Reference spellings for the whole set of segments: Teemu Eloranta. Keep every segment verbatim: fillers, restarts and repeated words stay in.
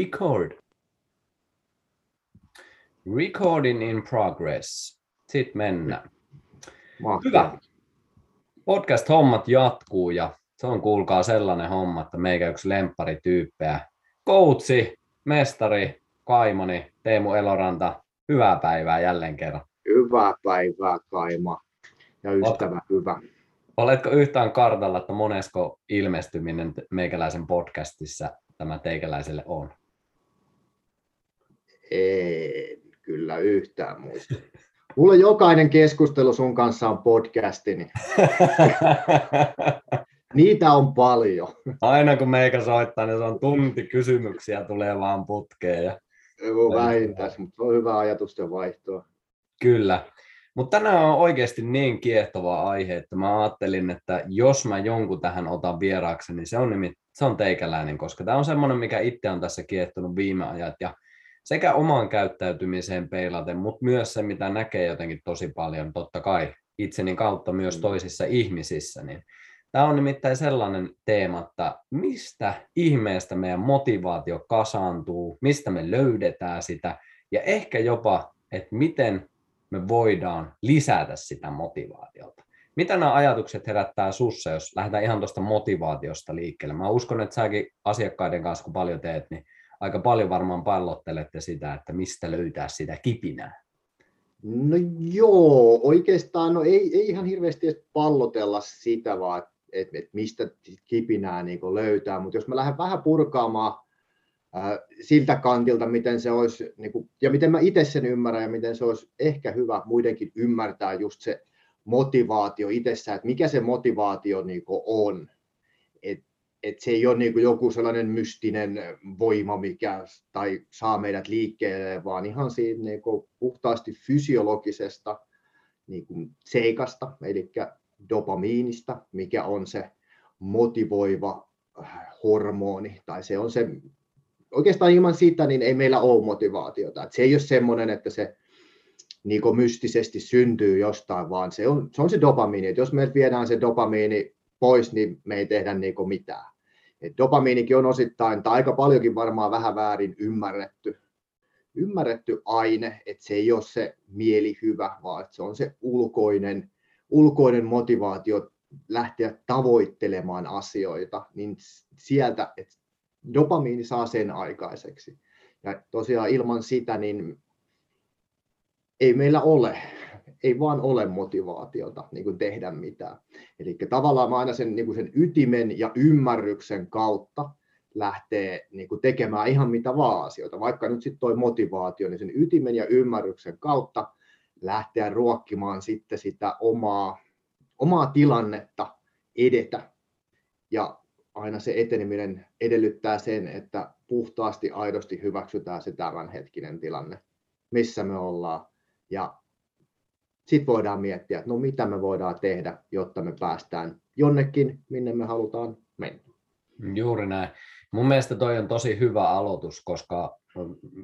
Record. Recording in progress. Sitten mennään. Mahtavaa. Hyvä. Podcast-hommat jatkuu ja se on kuulkaa sellainen homma, että meikä yksi lempparityyppejä. Koutsi, mestari, kaimoni, Teemu Eloranta. Hyvää päivää jälleen kerran. Hyvää päivää, Kaima. Ja ystävä, Oot, hyvä. Oletko yhtään kartalla, että monesko ilmestyminen meikäläisen podcastissa tämä teikäläiselle on? Ei, kyllä yhtään muista. Mulla jokainen keskustelu sun kanssa on podcastini. Niitä on paljon. Aina kun meikä soittaa, niin se on tunti kysymyksiä tulee vaan putkeen. Ja vähintäs, mutta se on hyvä ajatusten vaihtoa. Kyllä. Mutta tänään on oikeasti niin kiehtova aihe, että mä ajattelin, että jos mä jonkun tähän otan vieraaksi, niin se on, nimit, se on teikäläinen, koska tämä on semmoinen, mikä itse on tässä kiehtonut viime ajat ja sekä omaan käyttäytymiseen peilaten, mutta myös se, mitä näkee jotenkin tosi paljon, totta kai itseni kautta myös toisissa ihmisissä. Niin tämä on nimittäin sellainen teema, että mistä ihmeestä meidän motivaatio kasaantuu, mistä me löydetään sitä ja ehkä jopa, että miten me voidaan lisätä sitä motivaatiota. Mitä nämä ajatukset herättää sussa, jos lähdetään ihan tuosta motivaatiosta liikkeelle? Mä uskon, että säkin asiakkaiden kanssa, kun paljon teet, niin aika paljon varmaan pallottelette sitä, että mistä löytää sitä kipinää. No joo, oikeastaan no ei, ei ihan hirveästi edes pallotella sitä, vaan että et mistä kipinää niin löytää. Mutta jos mä lähden vähän purkaamaan äh, siltä kantilta, miten se olisi, niin kun, ja miten mä itse sen ymmärrän, ja miten se olisi ehkä hyvä muidenkin ymmärtää just se motivaatio itsessään, että mikä se motivaatio niin on. Et, Että se ei ole niin kuin joku sellainen mystinen voima, mikä tai saa meidät liikkeelle, vaan ihan siitä niin kuin puhtaasti fysiologisesta niin kuin seikasta, eli dopamiinista, mikä on se motivoiva hormoni. Tai se on se, oikeastaan ilman sitä niin ei meillä ole motivaatiota. Että se ei ole semmoinen, että se niin kuin mystisesti syntyy jostain, vaan se on se, on se dopamiini. Että jos meiltä viedään se dopamiini pois, niin me ei tehdä niin kuin mitään. Et dopamiinikin on osittain, tai aika paljonkin varmaan vähän väärin ymmärretty, ymmärretty aine, että se ei ole se mielihyvä, vaan se on se ulkoinen, ulkoinen motivaatio lähteä tavoittelemaan asioita, niin sieltä, että dopamiini saa sen aikaiseksi. Ja tosiaan ilman sitä, niin ei meillä ole. Ei vaan ole motivaatiota niin kuin tehdä mitään. Eli tavallaan aina sen, niin kuin sen ytimen ja ymmärryksen kautta lähtee niin kuin tekemään ihan mitä vaan asioita. Vaikka nyt sitten toi motivaatio, niin sen ytimen ja ymmärryksen kautta lähteä ruokkimaan sitten sitä omaa, omaa tilannetta edetä. Ja aina se eteneminen edellyttää sen, että puhtaasti aidosti hyväksytään se tämänhetkinen tilanne, missä me ollaan. Ja sitten voidaan miettiä, että no mitä me voidaan tehdä, jotta me päästään jonnekin, minne me halutaan mennä. Juuri näin. Mun mielestä toi on tosi hyvä aloitus, koska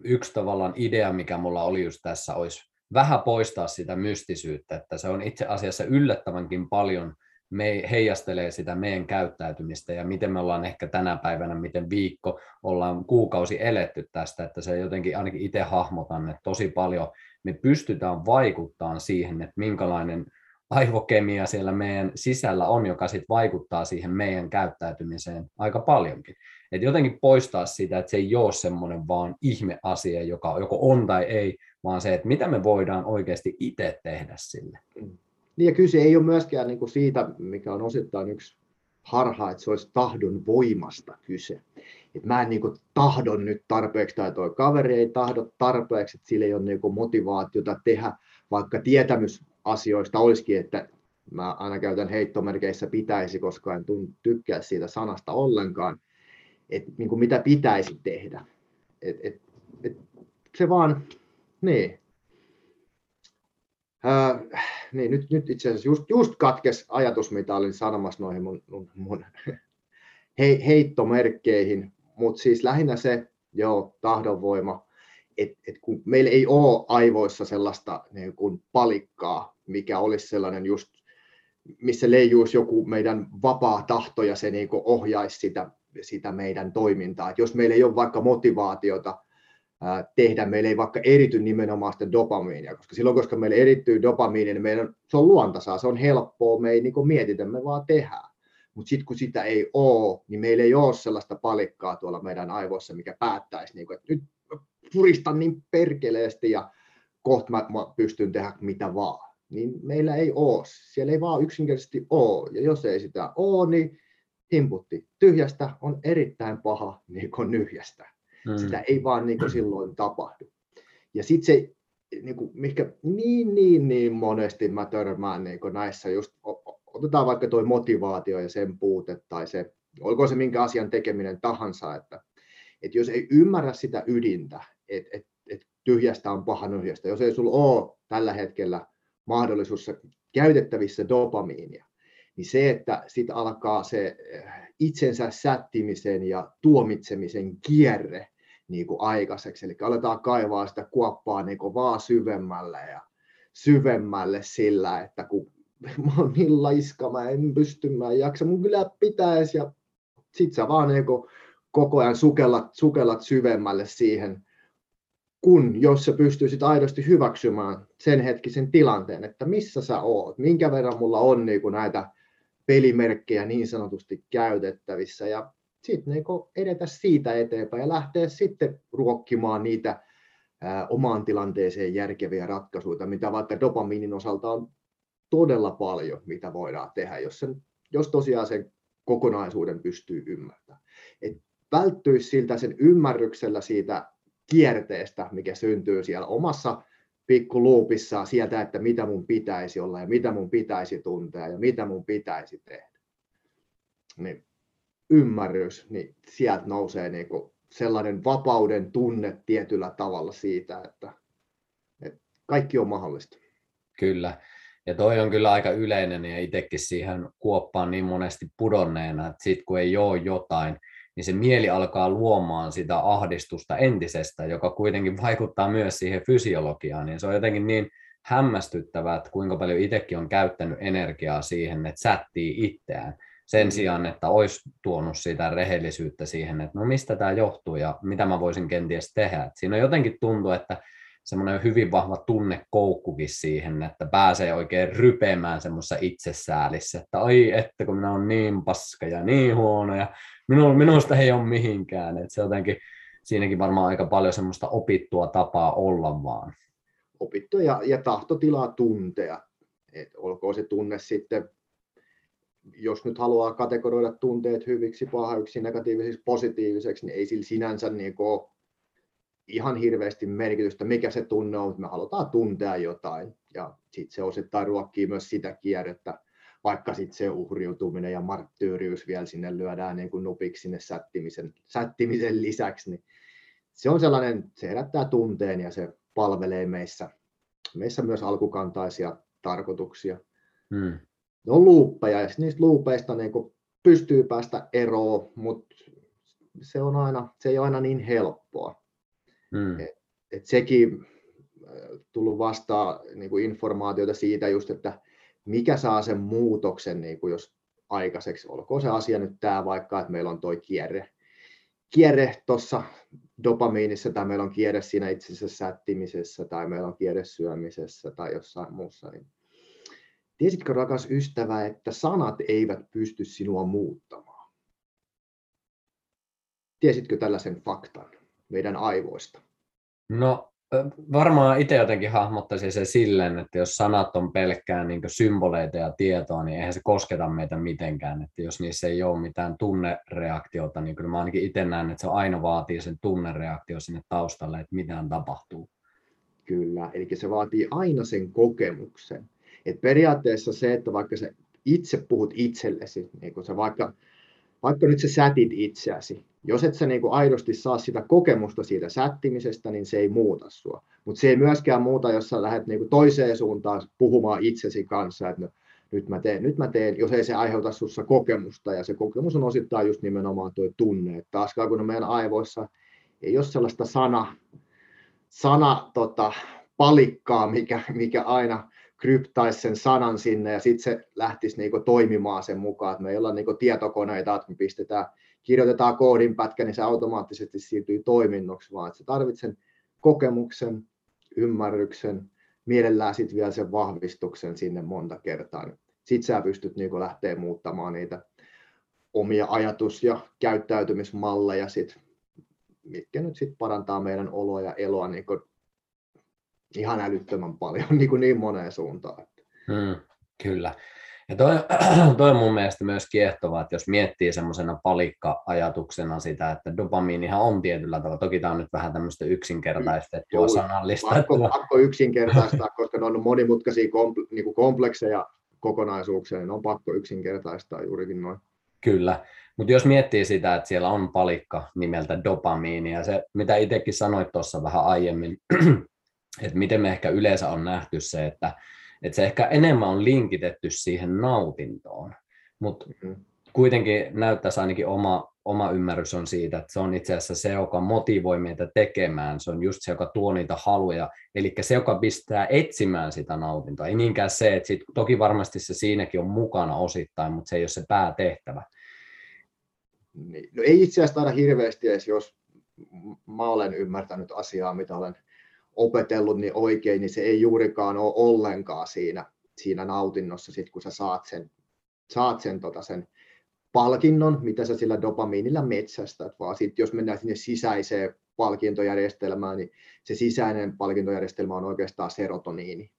yksi tavallaan idea, mikä mulla oli just tässä, olisi vähän poistaa sitä mystisyyttä, että se on itse asiassa yllättävänkin paljon, me heijastelee sitä meidän käyttäytymistä ja miten me ollaan ehkä tänä päivänä, miten viikko, ollaan kuukausi eletty tästä, että se jotenkin ainakin itse hahmotan, että tosi paljon me pystytään vaikuttamaan siihen, että minkälainen aivokemia siellä meidän sisällä on, joka sitten vaikuttaa siihen meidän käyttäytymiseen aika paljonkin. Et jotenkin poistaa sitä, että se ei ole semmoinen vaan ihmeasia, joka joko on tai ei, vaan se, että mitä me voidaan oikeasti itse tehdä sille. Niin ja kyse ei ole myöskään niin kuin siitä, mikä on osittain yksi harha, että se olisi tahdon voimasta kyse. Että mä en niin kuin tahdon nyt tarpeeksi, tai toi kaveri ei tahdo tarpeeksi, että sillä ei ole niin kuin motivaatiota tehdä, vaikka tietämys asioista olisikin, että mä aina käytän heittomerkeissä pitäisi, koska en tykkää siitä sanasta ollenkaan, että niin kuin mitä pitäisi tehdä. Et, et, et, se vaan, niin. Öö, niin, nyt, nyt itse asiassa just, just katkesi ajatus, mitä olin sanomassa noihin mun, mun, mun he, heittomerkkeihin, mutta siis lähinnä se, joo, tahdonvoima, että et kun meillä ei ole aivoissa sellaista niin kuin palikkaa, mikä olisi sellainen just, missä leijuisi joku meidän vapaa tahto ja se niin kuin ohjaisi sitä sitä meidän toimintaa. Et jos meillä ei ole vaikka motivaatiota ää, tehdä, meillä ei vaikka erity nimenomaan sitä dopamiinia, koska silloin, koska meillä erittyy dopamiinia, niin meidän, se on luontaisaa, se on helppoa, me ei niin mietitä, me vaan tehdään. Mutta sitten kun sitä ei ole, niin meillä ei ole sellaista palikkaa tuolla meidän aivoissa, mikä päättäisi, niin kun, että nyt puristan niin perkeleesti ja kohta mä, mä pystyn tehdä mitä vaan. Niin meillä ei ole, siellä ei vaan yksinkertaisesti ole, ja jos ei sitä ole, niin inputti tyhjästä on erittäin paha niin kuin nyhjästä. Mm. Sitä ei vaan niin kuin silloin tapahdu. Ja sitten se, niin kuin, mikä niin, niin, niin monesti mä törmään niin kuin näissä, just otetaan vaikka tuo motivaatio ja sen puute, tai se, olkoon se minkä asian tekeminen tahansa, että, että jos ei ymmärrä sitä ydintä, että, että, että tyhjästä on paha nyhjästä, jos ei sulla ole tällä hetkellä mahdollisuus käytettävissä dopamiinia, niin se, että sitten alkaa se itsensä sättimisen ja tuomitsemisen kierre niin kuin aikaiseksi. Eli aletaan kaivaa sitä kuoppaa niin kuin vaan syvemmälle ja syvemmälle sillä, että kun mä oon niin laiska, mä en pysty, mä en jaksa, mun kyllä pitäisi. Ja sit sä vaan niin kuin koko ajan sukellat, sukellat syvemmälle siihen, kun jos sä pystyisit aidosti hyväksymään sen hetkisen tilanteen, että missä sä oot, minkä verran mulla on niin kuin näitä pelimerkkejä niin sanotusti käytettävissä, ja sitten niin kuin edetä siitä eteenpäin ja lähteä sitten ruokkimaan niitä ää, omaan tilanteeseen järkeviä ratkaisuja, mitä vaikka dopamiinin osalta on todella paljon, mitä voidaan tehdä, jos, sen, jos tosiaan sen kokonaisuuden pystyy ymmärtämään. Et välttyisi siltä sen ymmärryksellä siitä kierteestä, mikä syntyy siellä omassa pikkuluupissaan sieltä, että mitä mun pitäisi olla ja mitä mun pitäisi tuntea ja mitä mun pitäisi tehdä. Niin ymmärrys, niin sieltä nousee niin kuin sellainen vapauden tunne tietyllä tavalla siitä, että, että kaikki on mahdollista. Kyllä. Ja toi on kyllä aika yleinen ja itsekin siihen kuoppaan niin monesti pudonneena, että sit kun ei ole jotain, niin se mieli alkaa luomaan sitä ahdistusta entisestä, joka kuitenkin vaikuttaa myös siihen fysiologiaan. Ja se on jotenkin niin hämmästyttävää, että kuinka paljon itsekin on käyttänyt energiaa siihen, että sättii itseään. Sen sijaan, että olisi tuonut sitä rehellisyyttä siihen, että no mistä tämä johtuu ja mitä mä voisin kenties tehdä. Et siinä on jotenkin tuntuu, että semmoinen hyvin vahva tunnekoukkukin siihen, että pääsee oikein rypeämään semmoisessa itsesäälissä, että ai että kun minä olen niin paska ja niin huono ja minu, minusta ei ole mihinkään. Että se jotenkin, siinäkin varmaan aika paljon semmoista opittua tapaa olla vaan. Opittua ja, ja tahtotilaa tuntea. Et olkoon se tunne sitten, jos nyt haluaa kategoroida tunteet hyviksi, pahaiksi, negatiivisiksi, positiiviseksi, niin ei sillä sinänsä niin kuin ole ihan hirveästi merkitystä, mikä se tunne on, mutta me halutaan tuntea jotain, ja sitten se osittain ruokkii myös sitä kierrettä, vaikka sitten se uhriutuminen ja marttyyriys vielä sinne lyödään niin kuin nupiksi sinne sättimisen, sättimisen lisäksi, niin se on sellainen, se herättää tunteen ja se palvelee meissä, meissä myös alkukantaisia tarkoituksia. Hmm. Ne on luuppeja, ja niistä luupeista niin kuin pystyy päästä eroon, mutta se on aina, se ei ole aina niin helppoa. Mm. Et, et sekin tullut vastaan niinku informaatiota siitä just, että mikä saa sen muutoksen, niinku jos aikaiseksi, olkoon se asia nyt tämä vaikka, että meillä on toi kierre, kierre tuossa dopamiinissa, tai meillä on kierre siinä itsensä sättimisessä, tai meillä on kierre syömisessä, tai jossain muussa. Niin tiesitkö, rakas ystävä, että sanat eivät pysty sinua muuttamaan? Tiesitkö tällaisen faktan meidän aivoista? No varmaan itse jotenkin hahmottaisin se silleen, että jos sanat on pelkkää niin symboleita ja tietoa, niin eihän se kosketa meitä mitenkään. Että jos niissä ei ole mitään tunnereaktiota, niin kyllä mä ainakin itse näen, että se aina vaatii sen tunnereaktio sinne taustalle, että mitään tapahtuu. Kyllä, eli se vaatii aina sen kokemuksen. Et periaatteessa se, että vaikka sä itse puhut itsellesi, niin kun sä vaikka Vaikka nyt sä sätit itseäsi, jos et sä niinku aidosti saa sitä kokemusta siitä sättimisestä, niin se ei muuta sua. Mutta se ei myöskään muuta, jos sä lähdet niinku toiseen suuntaan puhumaan itsesi kanssa, että no, nyt mä teen, nyt mä teen, jos ei se aiheuta sussa kokemusta. Ja se kokemus on osittain just nimenomaan tuo tunne. Et taaskaan kun meidän aivoissa ei ole sellaista sana, sana tota, palikkaa, mikä, mikä aina kryptaisi sen sanan sinne ja sitten se lähtisi niinku toimimaan sen mukaan. Et me ei olla niinku tietokoneita, että me pistetään kirjoitetaan koodinpätkä, niin se automaattisesti siirtyy toiminnoksi, vaan että sä tarvitset sen kokemuksen, ymmärryksen, mielellään sitten vielä sen vahvistuksen sinne monta kertaa. Sitten sä pystyt niin lähteä muuttamaan niitä omia ajatus- ja käyttäytymismalleja, sit, mitkä nyt sitten parantaa meidän oloa ja eloa niin ihan älyttömän paljon niin, niin moneen suuntaan. Mm, kyllä. Ja toi, toi on mun mielestä myös kiehtovaa, että jos miettii semmoisena palikka-ajatuksena sitä, että dopamiinihan on tietyllä tavalla, toki tämä on nyt vähän tämmöistä yksinkertaistettua sanallista. Pakko yksinkertaistaa, koska ne on monimutkaisia komplekseja kokonaisuuksia, niin on pakko yksinkertaistaa juurikin noin. Kyllä, mutta jos miettii sitä, että siellä on palikka nimeltä dopamiini, ja se mitä itsekin sanoit tuossa vähän aiemmin, että miten me ehkä yleensä on nähty se, että että se ehkä enemmän on linkitetty siihen nautintoon, mutta kuitenkin näyttäisi ainakin oma, oma ymmärrys on siitä, että se on itse asiassa se, joka motivoi meitä tekemään, se on just se, joka tuo niitä haluja, eli se, joka pistää etsimään sitä nautintoa, ei niinkään se, että sit, toki varmasti se siinäkin on mukana osittain, mutta se ei ole se päätehtävä. No ei itse asiassa aina hirveästi edes, jos mä olen ymmärtänyt asiaa, mitä olen opetellut niin oikein, niin se ei juurikaan ole ollenkaan siinä, siinä nautinnossa, sit kun sä saat sen, saat sen, tota, sen palkinnon, mitä sä sillä dopamiinilla metsästät, vaan sitten jos mennään sinne sisäiseen palkintojärjestelmään, niin se sisäinen palkintojärjestelmä on oikeastaan serotoniini.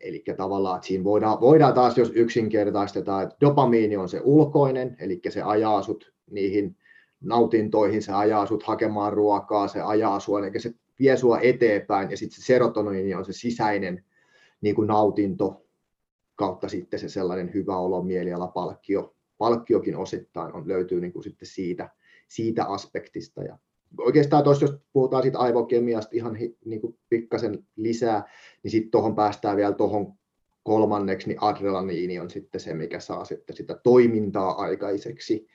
Eli tavallaan, että siinä voidaan, voidaan taas, jos yksinkertaistetaan, että dopamiini on se ulkoinen, eli se ajaa sut niihin nautintoihin, se ajaa sut hakemaan ruokaa, se ajaa sua, eli se vie sua eteenpäin, ja sitten se serotoniini on se sisäinen niin kuin nautinto kautta sitten se sellainen hyvä olo, mielialapalkkio. Palkkiokin osittain on, löytyy niin kuin sitten siitä, siitä aspektista. Ja oikeastaan tuossa, jos puhutaan siitä aivokemiasta ihan niin kuin pikkasen lisää, niin sitten tuohon päästään vielä tuohon kolmanneksi, niin adrenaliini on sitten se, mikä saa sitten sitä toimintaa aikaiseksi.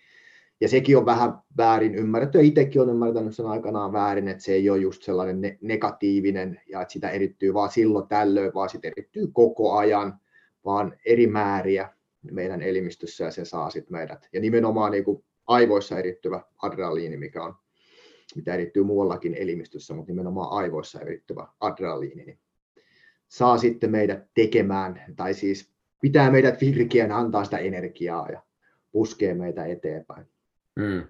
Ja sekin on vähän väärin ymmärretty, ja itsekin olen ymmärtänyt sen aikanaan väärin, että se ei ole just sellainen ne- negatiivinen, ja että sitä erittyy vaan silloin tällöin, vaan sitä erittyy koko ajan, vaan eri määriä meidän elimistössä, ja se saa sitten meidät. Ja nimenomaan niin kuin aivoissa erittyvä adrenaliini, mikä on, mitä erittyy muuallakin elimistössä, mutta nimenomaan aivoissa erittyvä adrenaliini, niin saa sitten meidät tekemään, tai siis pitää meidät virkeän, antaa sitä energiaa, ja puskee meitä eteenpäin. Mm.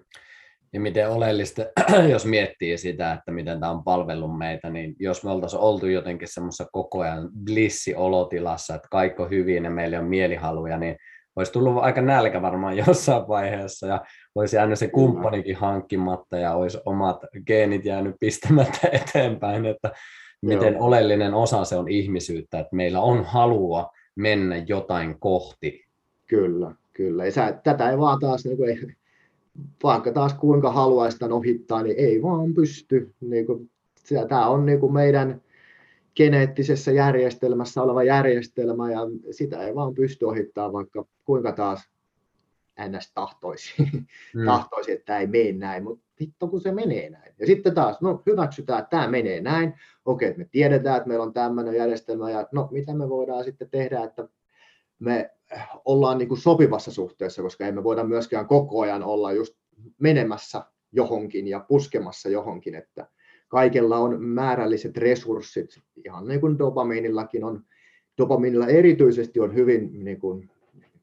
Ja miten oleellista, jos miettii sitä, että miten tämä on palvellut meitä, niin jos me oltaisiin oltu jotenkin semmoisessa koko ajan blissiolotilassa, että kaikki on hyvin ja meillä on mielihaluja, niin olisi tullut aika nälkä varmaan jossain vaiheessa ja olisi jäänyt se kumppanikin hankkimatta ja olisi omat geenit jäänyt pistämättä eteenpäin, että miten Joo. oleellinen osa se on ihmisyyttä, että meillä on halua mennä jotain kohti. Kyllä, kyllä. Ja sä, tätä ei vaan taas... Niin kuin ei... Vaikka taas kuinka haluaisi tämän ohittaa, niin ei vaan pysty. Tämä on meidän geneettisessä järjestelmässä oleva järjestelmä, ja sitä ei vaan pysty ohittaa, vaikka kuinka taas ns. tahtoisi, mm. tahtoisi että tämä ei mene näin, mutta hitto kun se menee näin. Ja sitten taas, no hyväksytään, että tämä menee näin, okei, me tiedetään, että meillä on tämmöinen järjestelmä, ja no mitä me voidaan sitten tehdä, että me ollaan niin kuin sopivassa suhteessa, koska emme voida myöskään koko ajan olla just menemässä johonkin ja puskemassa johonkin, että kaikella on määrälliset resurssit, ihan niin kuin dopamiinillakin on, dopamiinilla erityisesti on hyvin niin kuin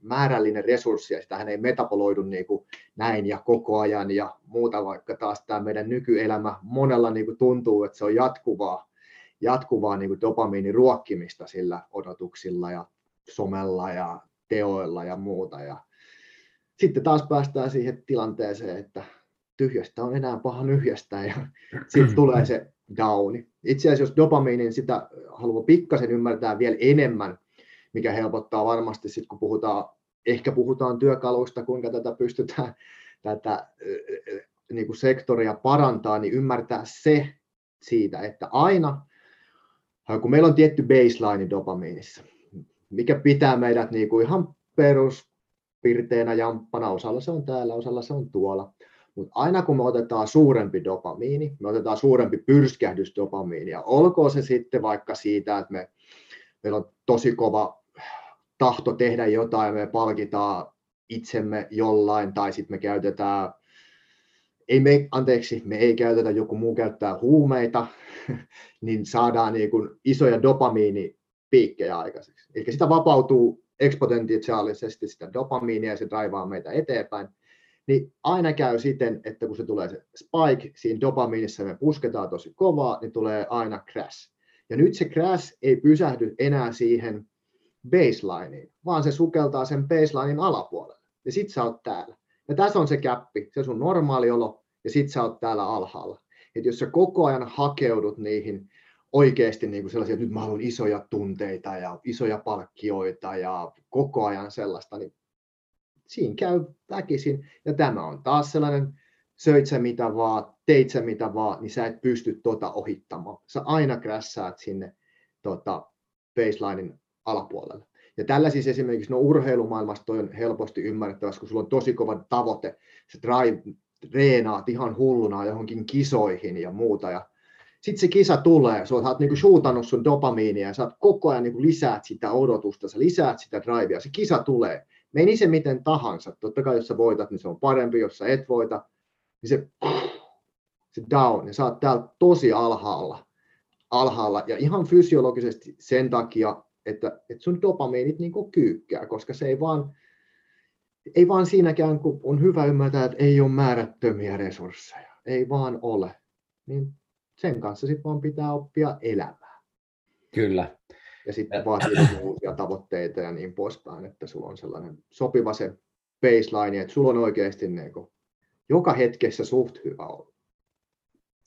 määrällinen resurssi, ja sitähän ei metaboloidu niin kuin näin ja koko ajan ja muuta, vaikka taas tämä meidän nykyelämä monella niin kuin tuntuu, että se on jatkuvaa, jatkuvaa niin kuin dopamiinin ruokkimista sillä odotuksilla ja somella ja teoilla ja muuta. Ja sitten taas päästään siihen tilanteeseen, että tyhjästä on enää paha nyhjästä, ja sitten tulee se downi. Itse asiassa jos dopamiinin sitä haluaa pikkasen ymmärtää vielä enemmän, mikä helpottaa varmasti sitten, kun puhutaan, ehkä puhutaan työkaluista, kuinka tätä pystytään tätä niin kuin sektoria parantaa, niin ymmärtää se siitä, että aina, kun meillä on tietty baseline dopamiinissa, mikä pitää meidät niin kuin ihan peruspirteinä jamppana, osalla se on täällä, osalla se on tuolla. Mutta aina kun me otetaan suurempi dopamiini, me otetaan suurempi pyrskähdys dopamiinia, olkoon se sitten vaikka siitä, että me, meillä on tosi kova tahto tehdä jotain, me palkitaan itsemme jollain, tai sitten me käytetään ei me, anteeksi, me ei käytetä, joku muu käyttää huumeita, niin saadaan niin kuin isoja dopamiinipiikkejä aikaiseksi. Eli sitä vapautuu eksponentiaalisesti sitä dopamiinia ja se draivaa meitä eteenpäin. Niin aina käy siten, että kun se tulee se spike, siinä dopamiinissa me pusketaan tosi kovaa, niin tulee aina crash. Ja nyt se crash ei pysähdy enää siihen baselineen, vaan se sukeltaa sen baselinein alapuolelle. Ja sit sä oot täällä. Ja tässä on se käppi, se on sun normaali olo, ja sit sä oot täällä alhaalla. Et jos sä koko ajan hakeudut niihin oikeasti niin kuin sellaisia, että nyt mä haluan isoja tunteita ja isoja palkkioita ja koko ajan sellaista, niin siinä käy väkisin. Ja tämä on taas sellainen, söit sä mitä vaan, teit sä mitä vaan, niin sä et pysty tota ohittamaan. Sä aina crashaat sinne tota, baselinein alapuolelle. Ja tällä siis esimerkiksi no urheilumaailmassa toi on helposti ymmärrettävässä, kun sulla on tosi kova tavoite, sä treenaat ihan hulluna johonkin kisoihin ja muuta. Ja sitten se kisa tulee, sä oot niinku shootannut sun dopamiinia ja sä oot koko ajan niinku lisäät sitä odotusta, sä lisäät sitä drivea, se kisa tulee. Meni se miten tahansa, totta kai jos sä voitat, niin se on parempi, jos sä et voita, niin se, se down, ja sä oot täällä tosi alhaalla, alhaalla ja ihan fysiologisesti sen takia, että, että sun dopamiinit niin kuin kyykkää, koska se ei vaan, ei vaan siinäkään, kun on hyvä ymmärtää, että ei ole määrättömiä resursseja, ei vaan ole, niin sen kanssa sitten vaan pitää oppia elämään. Kyllä. Ja sitten vaatii uusia tavoitteita ja niin poispäin, että sulla on sellainen sopiva se baseline, että sulla on oikeasti niin kuin joka hetkessä suht hyvä olla.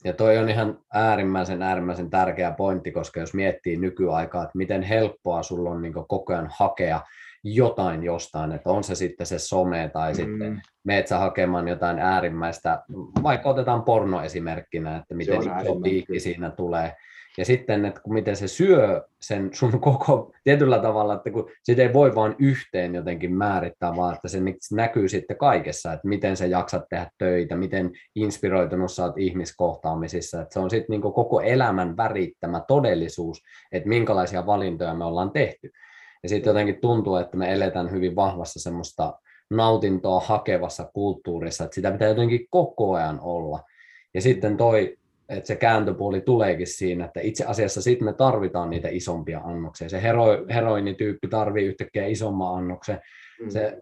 Ja toi on ihan äärimmäisen, äärimmäisen tärkeä pointti, koska jos miettii nykyaikaa, että miten helppoa sulla on niin kuin koko ajan hakea jotain jostain, että on se sitten se some tai mm. sitten meet sä hakemaan jotain äärimmäistä, vaikka otetaan porno esimerkkinä, että miten iso piikki siinä tulee. Ja sitten, että miten se syö sen sun koko tietyllä tavalla, että kun sitä ei voi vaan yhteen jotenkin määrittää, vaan että se näkyy sitten kaikessa, että miten sä jaksat tehdä töitä, miten inspiroitunut sä oot ihmiskohtaamisissa, että se on sitten niin kuin koko elämän värittämä todellisuus, että minkälaisia valintoja me ollaan tehty. Ja sitten jotenkin tuntuu, että me eletään hyvin vahvassa semmoista nautintoa hakevassa kulttuurissa, että sitä pitää jotenkin koko ajan olla. Ja sitten toi, että se kääntöpuoli tuleekin siinä, että itse asiassa sitten me tarvitaan niitä isompia annoksia. Se hero, heroinityyppi tarvii yhtäkkiä isomman annoksen. Mm. Se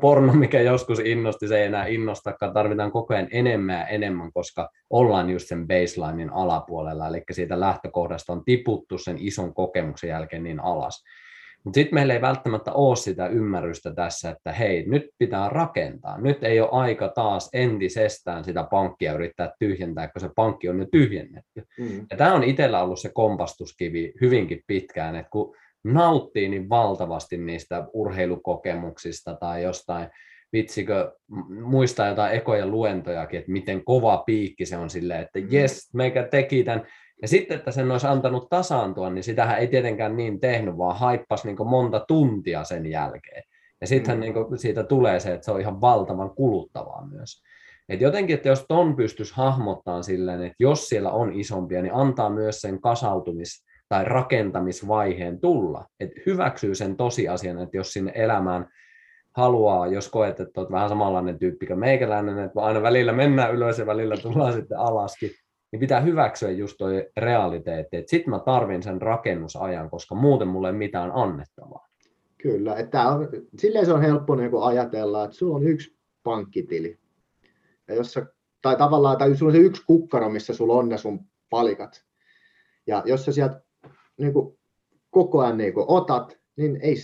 porno, mikä joskus innosti, se ei enää innostakaan. Tarvitaan koko ajan enemmän ja enemmän, koska ollaan just sen baselinein alapuolella. Eli siitä lähtökohdasta on tiputtu sen ison kokemuksen jälkeen niin alas. Mutta sitten meillä ei välttämättä ole sitä ymmärrystä tässä, että hei, nyt pitää rakentaa. Nyt ei ole aika taas entisestään sitä pankkia yrittää tyhjentää, kun se pankki on jo tyhjennetty. Mm. Ja tämä on itsellä ollut se kompastuskivi hyvinkin pitkään, että kun nauttii niin valtavasti niistä urheilukokemuksista tai jostain, vitsikö, muistaa jotain ekoja luentojakin, että miten kova piikki se on silleen, että jes, meikä teki tämän. Ja sitten, että sen olisi antanut tasaantua, niin sitähän ei tietenkään niin tehnyt, vaan haippasi niin kuin monta tuntia sen jälkeen. Ja sittenhän mm. niin kuin siitä tulee se, että se on ihan valtavan kuluttavaa myös. Et jotenkin, että jos ton pystyisi hahmottamaan silleen, että jos siellä on isompia, niin antaa myös sen kasautumis- tai rakentamisvaiheen tulla. Et hyväksyy sen tosiasian, että jos sinne elämään haluaa, jos koet, että olet vähän samanlainen tyyppi kuin meikäläinen, että aina välillä mennään ylös ja välillä tullaan sitten alaskin, niin pitää hyväksyä just tuo realiteetti, että sitten mä tarvin sen rakennusajan, koska muuten mulla ei mitään annettavaa. Kyllä, että on, silleen se on helppo niin kun ajatella, että sulla on yksi pankkitili, ja jos sä, tai tavallaan, tai sulla on se yksi kukkaro, missä sulla on ne sun palikat, ja jos sä sieltä niin kun koko ajan niin kun otat, niin ei,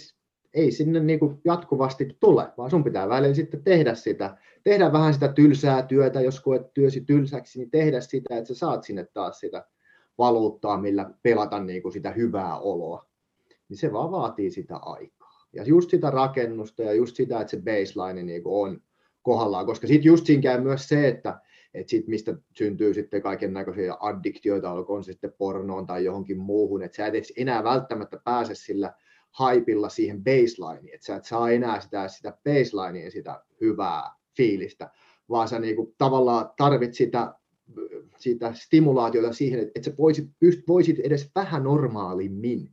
ei sinne niin kun jatkuvasti tule, vaan sun pitää välillä sitten tehdä sitä, tehdä vähän sitä tylsää työtä, jos koet työsi tylsäksi, niin tehdä sitä, että sä saat sinne taas sitä valuuttaa, millä pelata niin kuin sitä hyvää oloa. Niin se vaan vaatii sitä aikaa. Ja just sitä rakennusta ja just sitä, että se baseline niin kuin on kohdallaan. Koska sitten just siinä käy myös se, että, että sit mistä syntyy sitten kaiken näköisiä addiktioita, olkoon se sitten pornoon tai johonkin muuhun. Että sä et enää välttämättä pääse sillä haipilla siihen baselineen. Että sä et saa enää sitä, sitä baselineen sitä hyvää fiilistä, vaan sä niinku tavallaan tarvit sitä, sitä stimulaatiota siihen, että sä voisit, voisit edes vähän normaalimmin.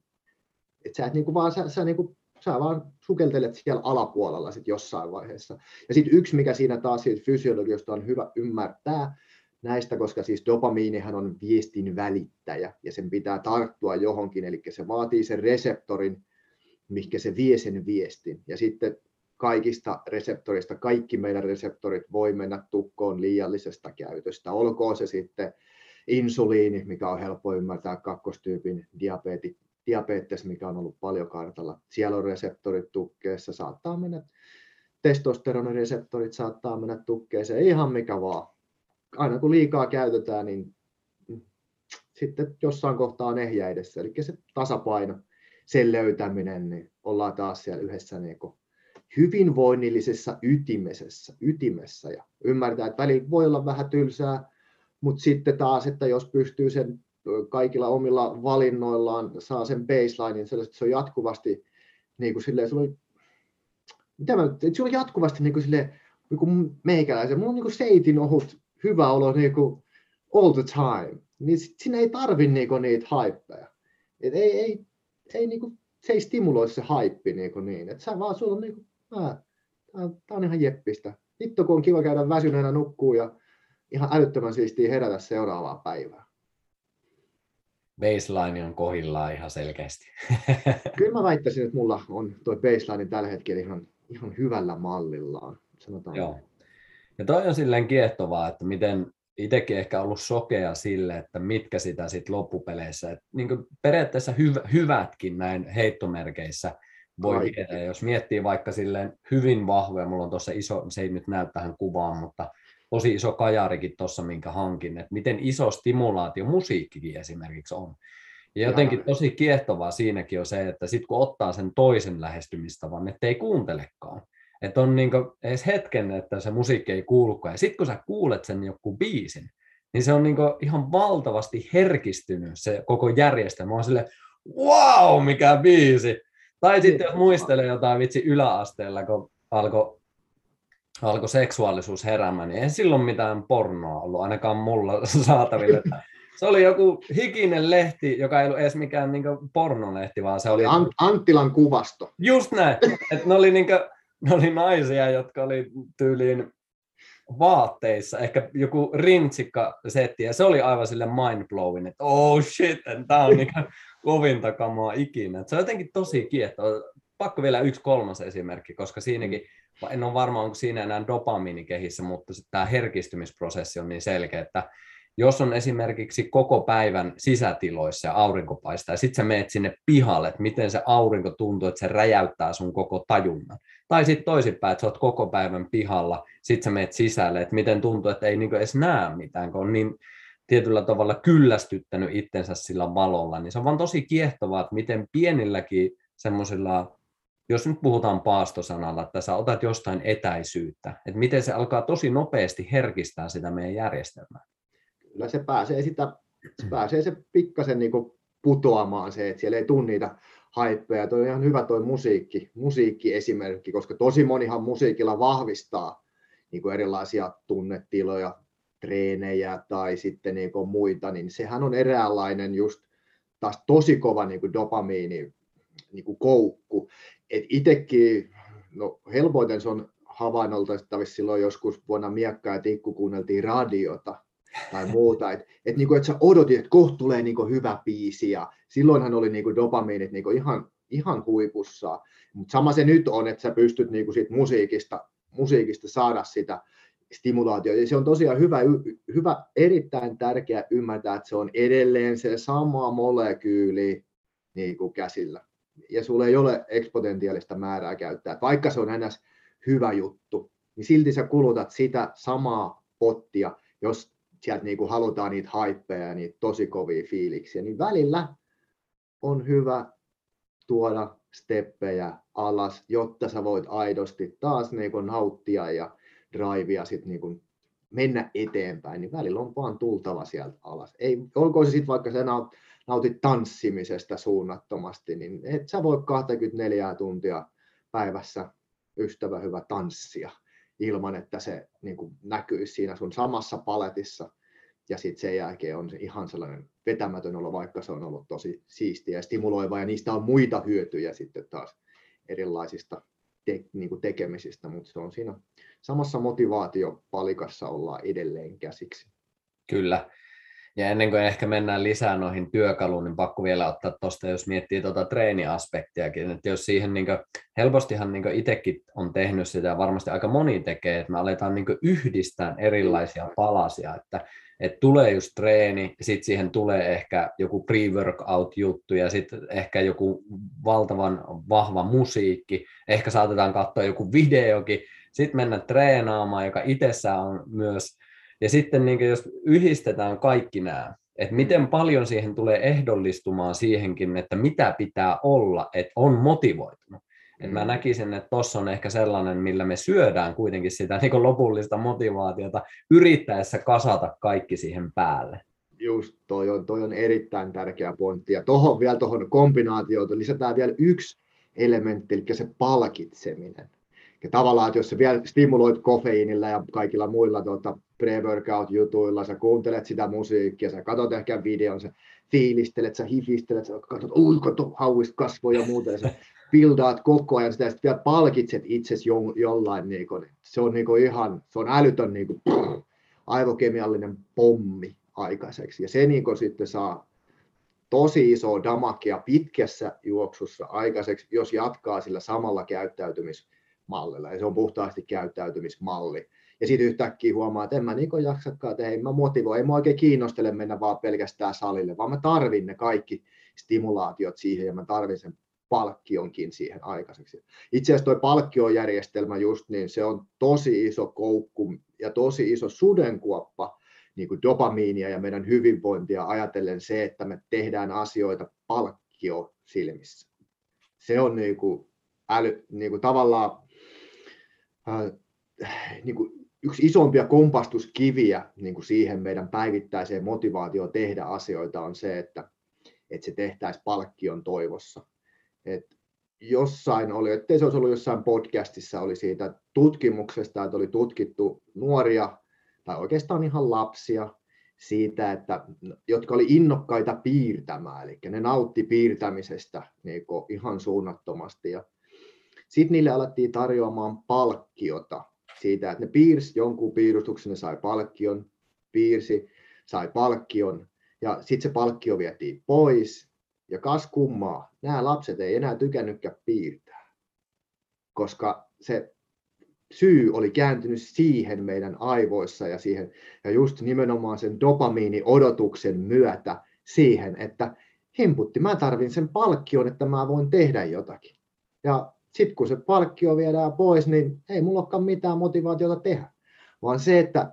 Että sä et niinku vaan, sä, sä niinku sä vaan sukeltelet siellä alapuolella sit jossain vaiheessa. Ja sitten yksi, mikä siinä taas siitä fysiologiasta on hyvä ymmärtää näistä, koska siis dopamiinihan on viestin välittäjä ja sen pitää tarttua johonkin, eli se vaatii sen reseptorin, mihinkä se vie sen viestin. Ja sitten kaikista reseptorista, kaikki meidän reseptorit voi mennä tukkoon liiallisesta käytöstä, olkoon se sitten insuliini, mikä on helppo ymmärtää, kakkostyypin diabeetti, diabetes, mikä on ollut paljon kartalla. Siellä on reseptorit tukkeessa, saattaa mennä, testosteronireseptorit saattaa mennä tukkeeseen, ihan mikä vaan. Aina kun liikaa käytetään, niin sitten jossain kohtaa on ehjä edessä, eli se tasapaino, sen löytäminen, niin ollaan taas siellä yhdessä niin kuin hyvinvoinnillisessa ytimessä, ytimessä ja ymmärtää, että välillä voi olla vähän tylsää, mutta sitten taas, että jos pystyy sen kaikilla omilla valinnoillaan, saa sen baselinein, sellaiset, se on jatkuvasti niin kuin silleen, sulla on, mitä mä nyt, sulla on jatkuvasti niin kuin silleen, niin kuin meikäläisen, mulla on niin kuin seitin ohut, hyvä olo niin kuin all the time, niin sinä ei tarvi niin kuin niitä haippeja, et ei, ei, ei niin kuin, se ei stimuloi se haippi niin kuin niin, että sä vaan sulla on niin kuin, tää, tää on ihan jeppistä, vittu kun on kiva käydä väsyneenä nukkuu ja ihan älyttömän siistiä herätä seuraavaa päivää. Baseline on kohdillaan ihan selkeästi. Kyllä mä väittäisin, että mulla on tuo baseline tällä hetkellä ihan, ihan hyvällä mallillaan, sanotaan. Joo. Ja toi on silleen kiehtovaa, että miten itsekin ehkä ollut sokea sille, että mitkä sitä sitten loppupeleissä, että niin kuin periaatteessa hyv- hyvätkin näin heittomerkeissä voi viedä. Jos miettii vaikka silleen hyvin vahvoja, mulla on tuossa iso, se ei nyt näy tähän kuvaan, mutta tosi iso kajarikin tuossa, minkä hankin, että miten iso stimulaatio musiikkikin esimerkiksi on. Ja jotenkin tosi kiehtovaa siinäkin on se, että sitten kun ottaa sen toisen lähestymistavan, että ei kuuntelekaan. Että on niin kuin edes hetken, että se musiikki ei kuulukaan. Ja sitten kun sä kuulet sen joku biisin, niin se on niin kuin ihan valtavasti herkistynyt se koko järjestelmä. On silleen, wow, mikä biisi! Tai sitten jos muistelee jotain vitsi yläasteella, kun alkoi alko seksuaalisuus heräämään, niin ei silloin mitään pornoa ollut, ainakaan mulla saatavilla. Se oli joku hikinen lehti, joka ei ollut edes mikään niin kuin pornolehti, vaan se oli... An- Anttilan kuvasto. Just näin, että ne oli niin kuin... Ne oli naisia, jotka oli tyyliin vaatteissa, ehkä joku rintsikka setti, ja se oli aivan sille mindblowing, että oh shit, tämä on niin kovinta kamaa ikinä. Et se on jotenkin tosi kiehtova. Pakko vielä yksi kolmas esimerkki, koska siinäkin, en ole varma, onko siinä enää dopamiinikehissä, mutta tämä herkistymisprosessi on niin selkeä, että jos on esimerkiksi koko päivän sisätiloissa ja aurinko paistaa, ja sitten sä meet sinne pihalle, että miten se aurinko tuntuu, että se räjäyttää sun koko tajunnan. Tai sitten toisinpäin, että sä oot koko päivän pihalla, sitten sä meet sisälle, että miten tuntuu, että ei niinku edes näe mitään, kun on niin tietyllä tavalla kyllästyttänyt itsensä sillä valolla. Niin se on vaan tosi kiehtovaa, että miten pienilläkin semmoisilla, jos nyt puhutaan paastosanalla, että sä otat jostain etäisyyttä, että miten se alkaa tosi nopeasti herkistää sitä meidän järjestelmää. Kyllä se pääsee, sitä, se, pääsee se pikkasen niin kuin putoamaan se, että siellä ei tule niitä haippeja. Tuo on ihan hyvä tuo musiikki, musiikkiesimerkki, koska tosi monihan musiikilla vahvistaa niin kuin erilaisia tunnetiloja, treenejä tai sitten niin kuin muita, niin sehän on eräänlainen just taas tosi kova niin kuin dopamiini, niin kuin koukku. Et itsekin, no helpoiten se on havainnoitettavissa silloin joskus vuonna Miekka ja Tikku kuunneltiin radiota tai muuta, että et niinku, et sä odotit, että kohta tulee niinku hyvä biisi, ja silloinhan oli niinku dopamiinit niinku ihan, ihan huipussa, mutta sama se nyt on, että sä pystyt niinku siitä musiikista, musiikista saada sitä stimulaatiota, ja se on tosiaan hyvä, hyvä, erittäin tärkeä ymmärtää, että se on edelleen se sama molekyyli niinku käsillä, ja sulla ei ole eksponentiaalista määrää käyttää, vaikka se on ennäs hyvä juttu, niin silti sä kulutat sitä samaa pottia, jos sieltä niin kuin halutaan niitä haippeja ja niitä tosi kovia fiiliksiä, niin välillä on hyvä tuoda steppejä alas, jotta sä voit aidosti taas niin kuin nauttia ja draivia sit niin kuin mennä eteenpäin, niin välillä on vaan tultava sieltä alas. Ei, olkoon se sitten vaikka sä nautit tanssimisesta suunnattomasti, niin et sä voi kaksikymmentäneljä tuntia päivässä ystävä hyvä tanssia ilman, että se niin kuin näkyisi siinä sun samassa paletissa, ja sitten sen jälkeen on se ihan sellainen vetämätön olo, vaikka se on ollut tosi siistiä ja stimuloiva, ja niistä on muita hyötyjä sitten taas erilaisista te, niin kuin tekemisistä, mutta se on siinä samassa motivaatiopalikassa ollaan edelleen käsiksi. Kyllä. Ja ennen kuin ehkä mennään lisää noihin työkaluun, niin pakko vielä ottaa tuosta, jos miettii tuota treeniaspektiakin. Että jos siihen niin kuin, helpostihan niin kuin itsekin on tehnyt sitä, ja varmasti aika moni tekee, että me aletaan niin kuin yhdistää erilaisia palasia. Että, että tulee just treeni, sitten siihen tulee ehkä joku pre-workout-juttu, ja sitten ehkä joku valtavan vahva musiikki. Ehkä saatetaan katsoa joku videokin. Sitten mennä treenaamaan, joka itsessään on myös... Ja sitten niin jos yhdistetään kaikki nämä, että miten paljon siihen tulee ehdollistumaan siihenkin, että mitä pitää olla, että on motivoitunut. Mm. Et mä näkisin, että tuossa on ehkä sellainen, millä me syödään kuitenkin sitä niin lopullista motivaatiota yrittäessä kasata kaikki siihen päälle. Just, toi on, toi on erittäin tärkeä pointti. Ja tohon, vielä tuohon kombinaatioon lisätään vielä yksi elementti, eli se palkitseminen. Ja tavallaan, että jos sä vielä stimuloit kofeiinilla ja kaikilla muilla tuota, pre-workout-jutuilla, sä kuuntelet sitä musiikkia, sä katot ehkä videon, sä fiilistelet, sä hifistelet, sä katot, ui, kato, hauista kasvoja ja muuta, ja sä pildaat koko ajan sitä, ja sitten vielä palkitset itsesi jo, jollain, niin kun, se on niin kun, ihan, se on älytön niin kun, pff, aivokemiallinen pommi aikaiseksi, ja se niin kun, sitten saa tosi isoa damakia pitkässä juoksussa aikaiseksi, jos jatkaa sillä samalla käyttäytymisellä. Mallilla, ja se on puhtaasti käyttäytymismalli. Ja sitten yhtäkkiä huomaa, että en mä niin jaksakaan, että hei, mä motivoin, ei mä oikein kiinnostele mennä vaan pelkästään salille, vaan mä tarvin ne kaikki stimulaatiot siihen ja mä tarvin sen palkkionkin siihen aikaiseksi. Itse asiassa toi palkkiojärjestelmä just niin, se on tosi iso koukku ja tosi iso sudenkuoppa niin kuin dopamiinia ja meidän hyvinvointia ajatellen se, että me tehdään asioita palkkio silmissä. Se on niin kuin, äly, niin kuin tavallaan Äh, niin kuin yksi isompia kompastuskiviä niin kuin siihen meidän päivittäiseen motivaatioon tehdä asioita on se, että, että se tehtäisiin palkkion toivossa. Et jossain oli, ettei se olisi ollut jossain podcastissa, oli siitä tutkimuksesta, että oli tutkittu nuoria tai oikeastaan ihan lapsia siitä, että, jotka oli innokkaita piirtämään, eli ne nautti piirtämisestä niin kuin ihan suunnattomasti. Ja sitten niille alettiin tarjoamaan palkkiota siitä, että ne piirsi jonkun piirustuksen, ne sai palkkion, piirsi, sai palkkion ja sitten se palkkio vietiin pois. Ja kas kummaa, nämä lapset ei enää tykännytkään piirtää, koska se syy oli kääntynyt siihen meidän aivoissa ja, siihen, ja just nimenomaan sen dopamiiniodotuksen myötä siihen, että himputti, mä tarvin sen palkkion, että mä voin tehdä jotakin. Ja sitten kun se palkkio viedään pois, niin ei mulla olekaan mitään motivaatiota tehdä, vaan se, että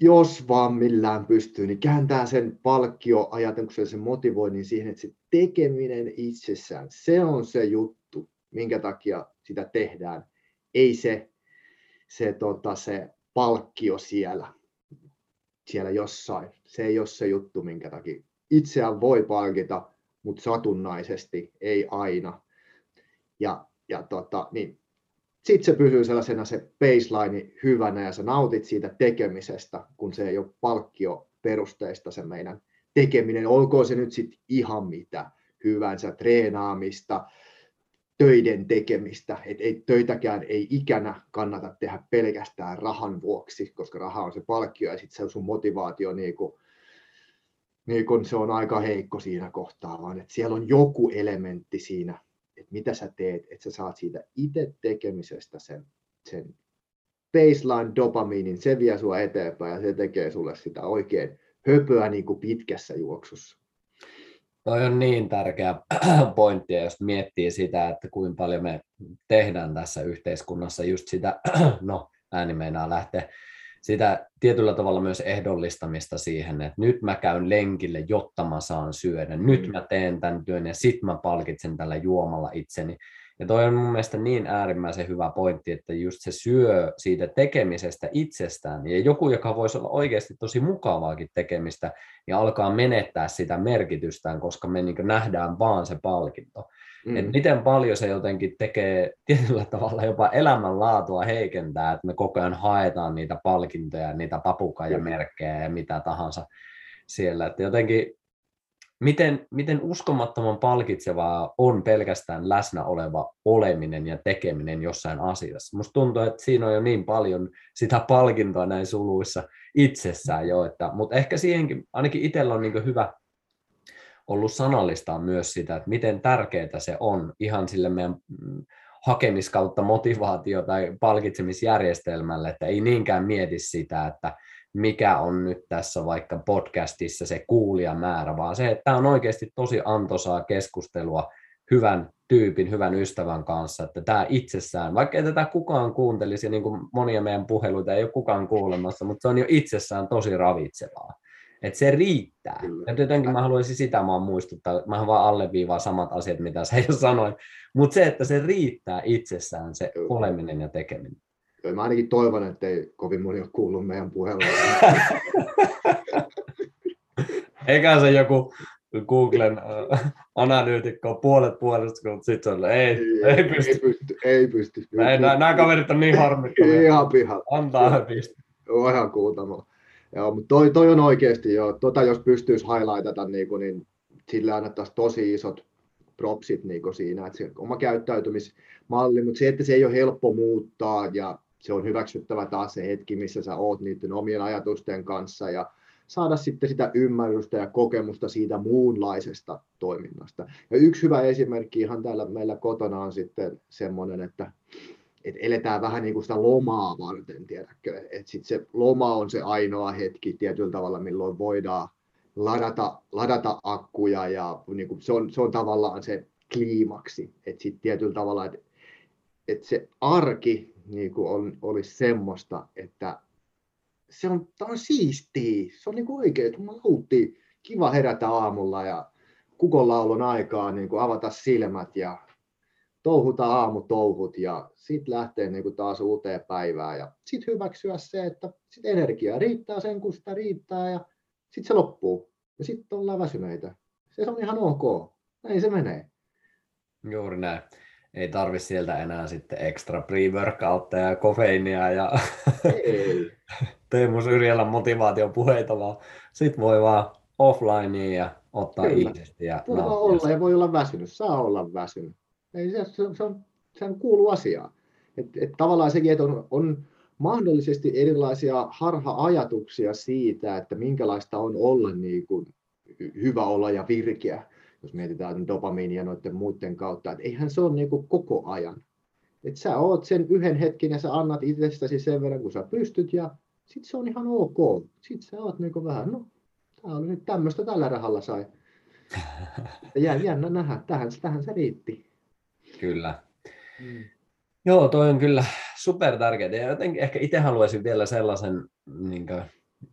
jos vaan millään pystyy, niin kääntää sen palkkioajatuksen, sen motivoinnin siihen, että se tekeminen itsessään, se on se juttu, minkä takia sitä tehdään, ei se, se, tota, se palkkio siellä, siellä jossain. Se ei ole se juttu, minkä takia itseään voi palkita, mutta satunnaisesti, ei aina. Ja, ja tota, niin sitten se pysyy sellaisena se baseline hyvänä ja sä nautit siitä tekemisestä, kun se ei ole palkkioperusteista se meidän tekeminen. Olkoon se nyt sitten ihan mitä hyvänsä, treenaamista, töiden tekemistä. Et ei, töitäkään ei ikänä kannata tehdä pelkästään rahan vuoksi, koska raha on se palkkio ja sitten se sun motivaatio niin kuin niin kun se on aika heikko siinä kohtaa, vaan että siellä on joku elementti siinä. Että mitä sä teet, että sä saat siitä itse tekemisestä sen, sen baseline dopamiinin, se vie sua eteenpäin ja se tekee sulle sitä oikein höpöä niin kuin pitkässä juoksussa. Toi on niin tärkeä pointti, jos miettii sitä, että kuinka paljon me tehdään tässä yhteiskunnassa just sitä, no ääni meinaa lähteä, sitä tietyllä tavalla myös ehdollistamista siihen, että nyt mä käyn lenkille, jotta mä saan syödä, nyt mä teen tämän työn ja sit mä palkitsen tällä juomalla itseni. Ja toi on mun mielestä niin äärimmäisen hyvä pointti, että just se syö siitä tekemisestä itsestään ja joku, joka voisi olla oikeasti tosi mukavaakin tekemistä ja alkaa menettää sitä merkitystään, koska me niin kuin nähdään vaan se palkinto. Mm. Että miten paljon se jotenkin tekee tietyllä tavalla jopa elämänlaatua heikentää, että me koko ajan haetaan niitä palkintoja, niitä papukaijamerkkejä ja mitä tahansa siellä. Että jotenkin miten, miten uskomattoman palkitsevaa on pelkästään läsnä oleva oleminen ja tekeminen jossain asiassa. Musta tuntuu, että siinä on jo niin paljon sitä palkintoa näin suluissa itsessään jo, että, mutta ehkä siihenkin, ainakin itsellä on niin hyvä ollut sanallistaa myös sitä, että miten tärkeää se on ihan sille meidän hakemiskautta motivaatio- tai palkitsemisjärjestelmälle, että ei niinkään mieti sitä, että mikä on nyt tässä vaikka podcastissa se kuulijamäärä, vaan se, että tämä on oikeasti tosi antoisaa keskustelua hyvän tyypin, hyvän ystävän kanssa, että tämä itsessään, vaikka ei tätä kukaan kuuntelisi, ja niin kuin monia meidän puheluita ei ole kukaan kuulemassa, mutta se on jo itsessään tosi ravitsevaa. Että se riittää. Ja jotenkin mä haluaisin sitä mä muistuttaa, mä vaan alleviivaan samat asiat, mitä sä jo sanoit, mutta se, että se riittää itsessään se oleminen ja tekeminen. Joo, mä ainakin toivon, että ei kovin moni ole kuullut meidän puhelua. Eikä se joku Googlen analyytikko puolet puolesta, kun sitten on, ei, ei, ei pysty. Ei pysty, ei pysty. Ei, nämä, nämä kaverit on niin harmittavia. Ihan pihalla. Antaa he pistä. Joo, ihan kuutamoa. Joo, mutta toi, toi on oikeasti joo. Tota, jos pystyisi highlightata, niin, kuin, niin sillä annettaisiin tosi isot propsit niin siinä, että se oma käyttäytymismalli, mutta se, että se ei ole helppo muuttaa ja se on hyväksyttävä taas se hetki, missä sä oot niiden omien ajatusten kanssa ja saada sitten sitä ymmärrystä ja kokemusta siitä muunlaisesta toiminnasta. Ja yksi hyvä esimerkki ihan täällä meillä kotona on sitten semmoinen, että et eletään vähän niin kuin sitä lomaa varten, tiedätkö, että sitten se loma on se ainoa hetki tietyllä tavalla, milloin voidaan ladata, ladata akkuja ja niin kuin se, on, se on tavallaan se kliimaksi, että sitten tietyllä tavalla, että et se arki niin kuin on, olisi semmoista, että se on, tämä on siistiä, se on niin kuin oikein, että maluttiin, kiva herätä aamulla ja kukonlaulun aikaa niin kuin avata silmät ja touhutaan aamutouhut ja sitten lähtee niinku taas uuteen päivään ja sitten hyväksyä se, että sit energiaa riittää sen, kun sitä riittää ja sitten se loppuu ja sitten ollaan väsyneitä. Se on ihan ok. Näin se menee. Juuri näin. Ei tarvi sieltä enää sitten extra pre-workoutteja ja kofeiinia ja Teemu Syrjälän motivaatiopuheita, vaan sitten voi vaan offlineen ja ottaa iitisesti. Voi vaan olla ja voi olla väsynyt, saa olla väsynyt. Ei, se, se, on, se on kuulu asiaan. Et, et tavallaan sekin, että on, on mahdollisesti erilaisia harha-ajatuksia siitä, että minkälaista on olla niin kuin hyvä olla ja virkeä, jos mietitään dopamiinia noiden muiden kautta. Et eihän se ole niin kuin koko ajan. Et sä oot sen yhden hetken ja sä annat itsestäsi sen verran, kun sä pystyt, ja sit se on ihan ok. Sit sä oot niin kuin vähän, no, tää oli nyt tämmöistä tällä rahalla sai. Ja jännä nähdä, tähän, tähän se riitti. Kyllä. Mm. Joo, toi on kyllä super tärkeää. Ja jotenkin ehkä itse haluaisin vielä sellaisen niin kuin,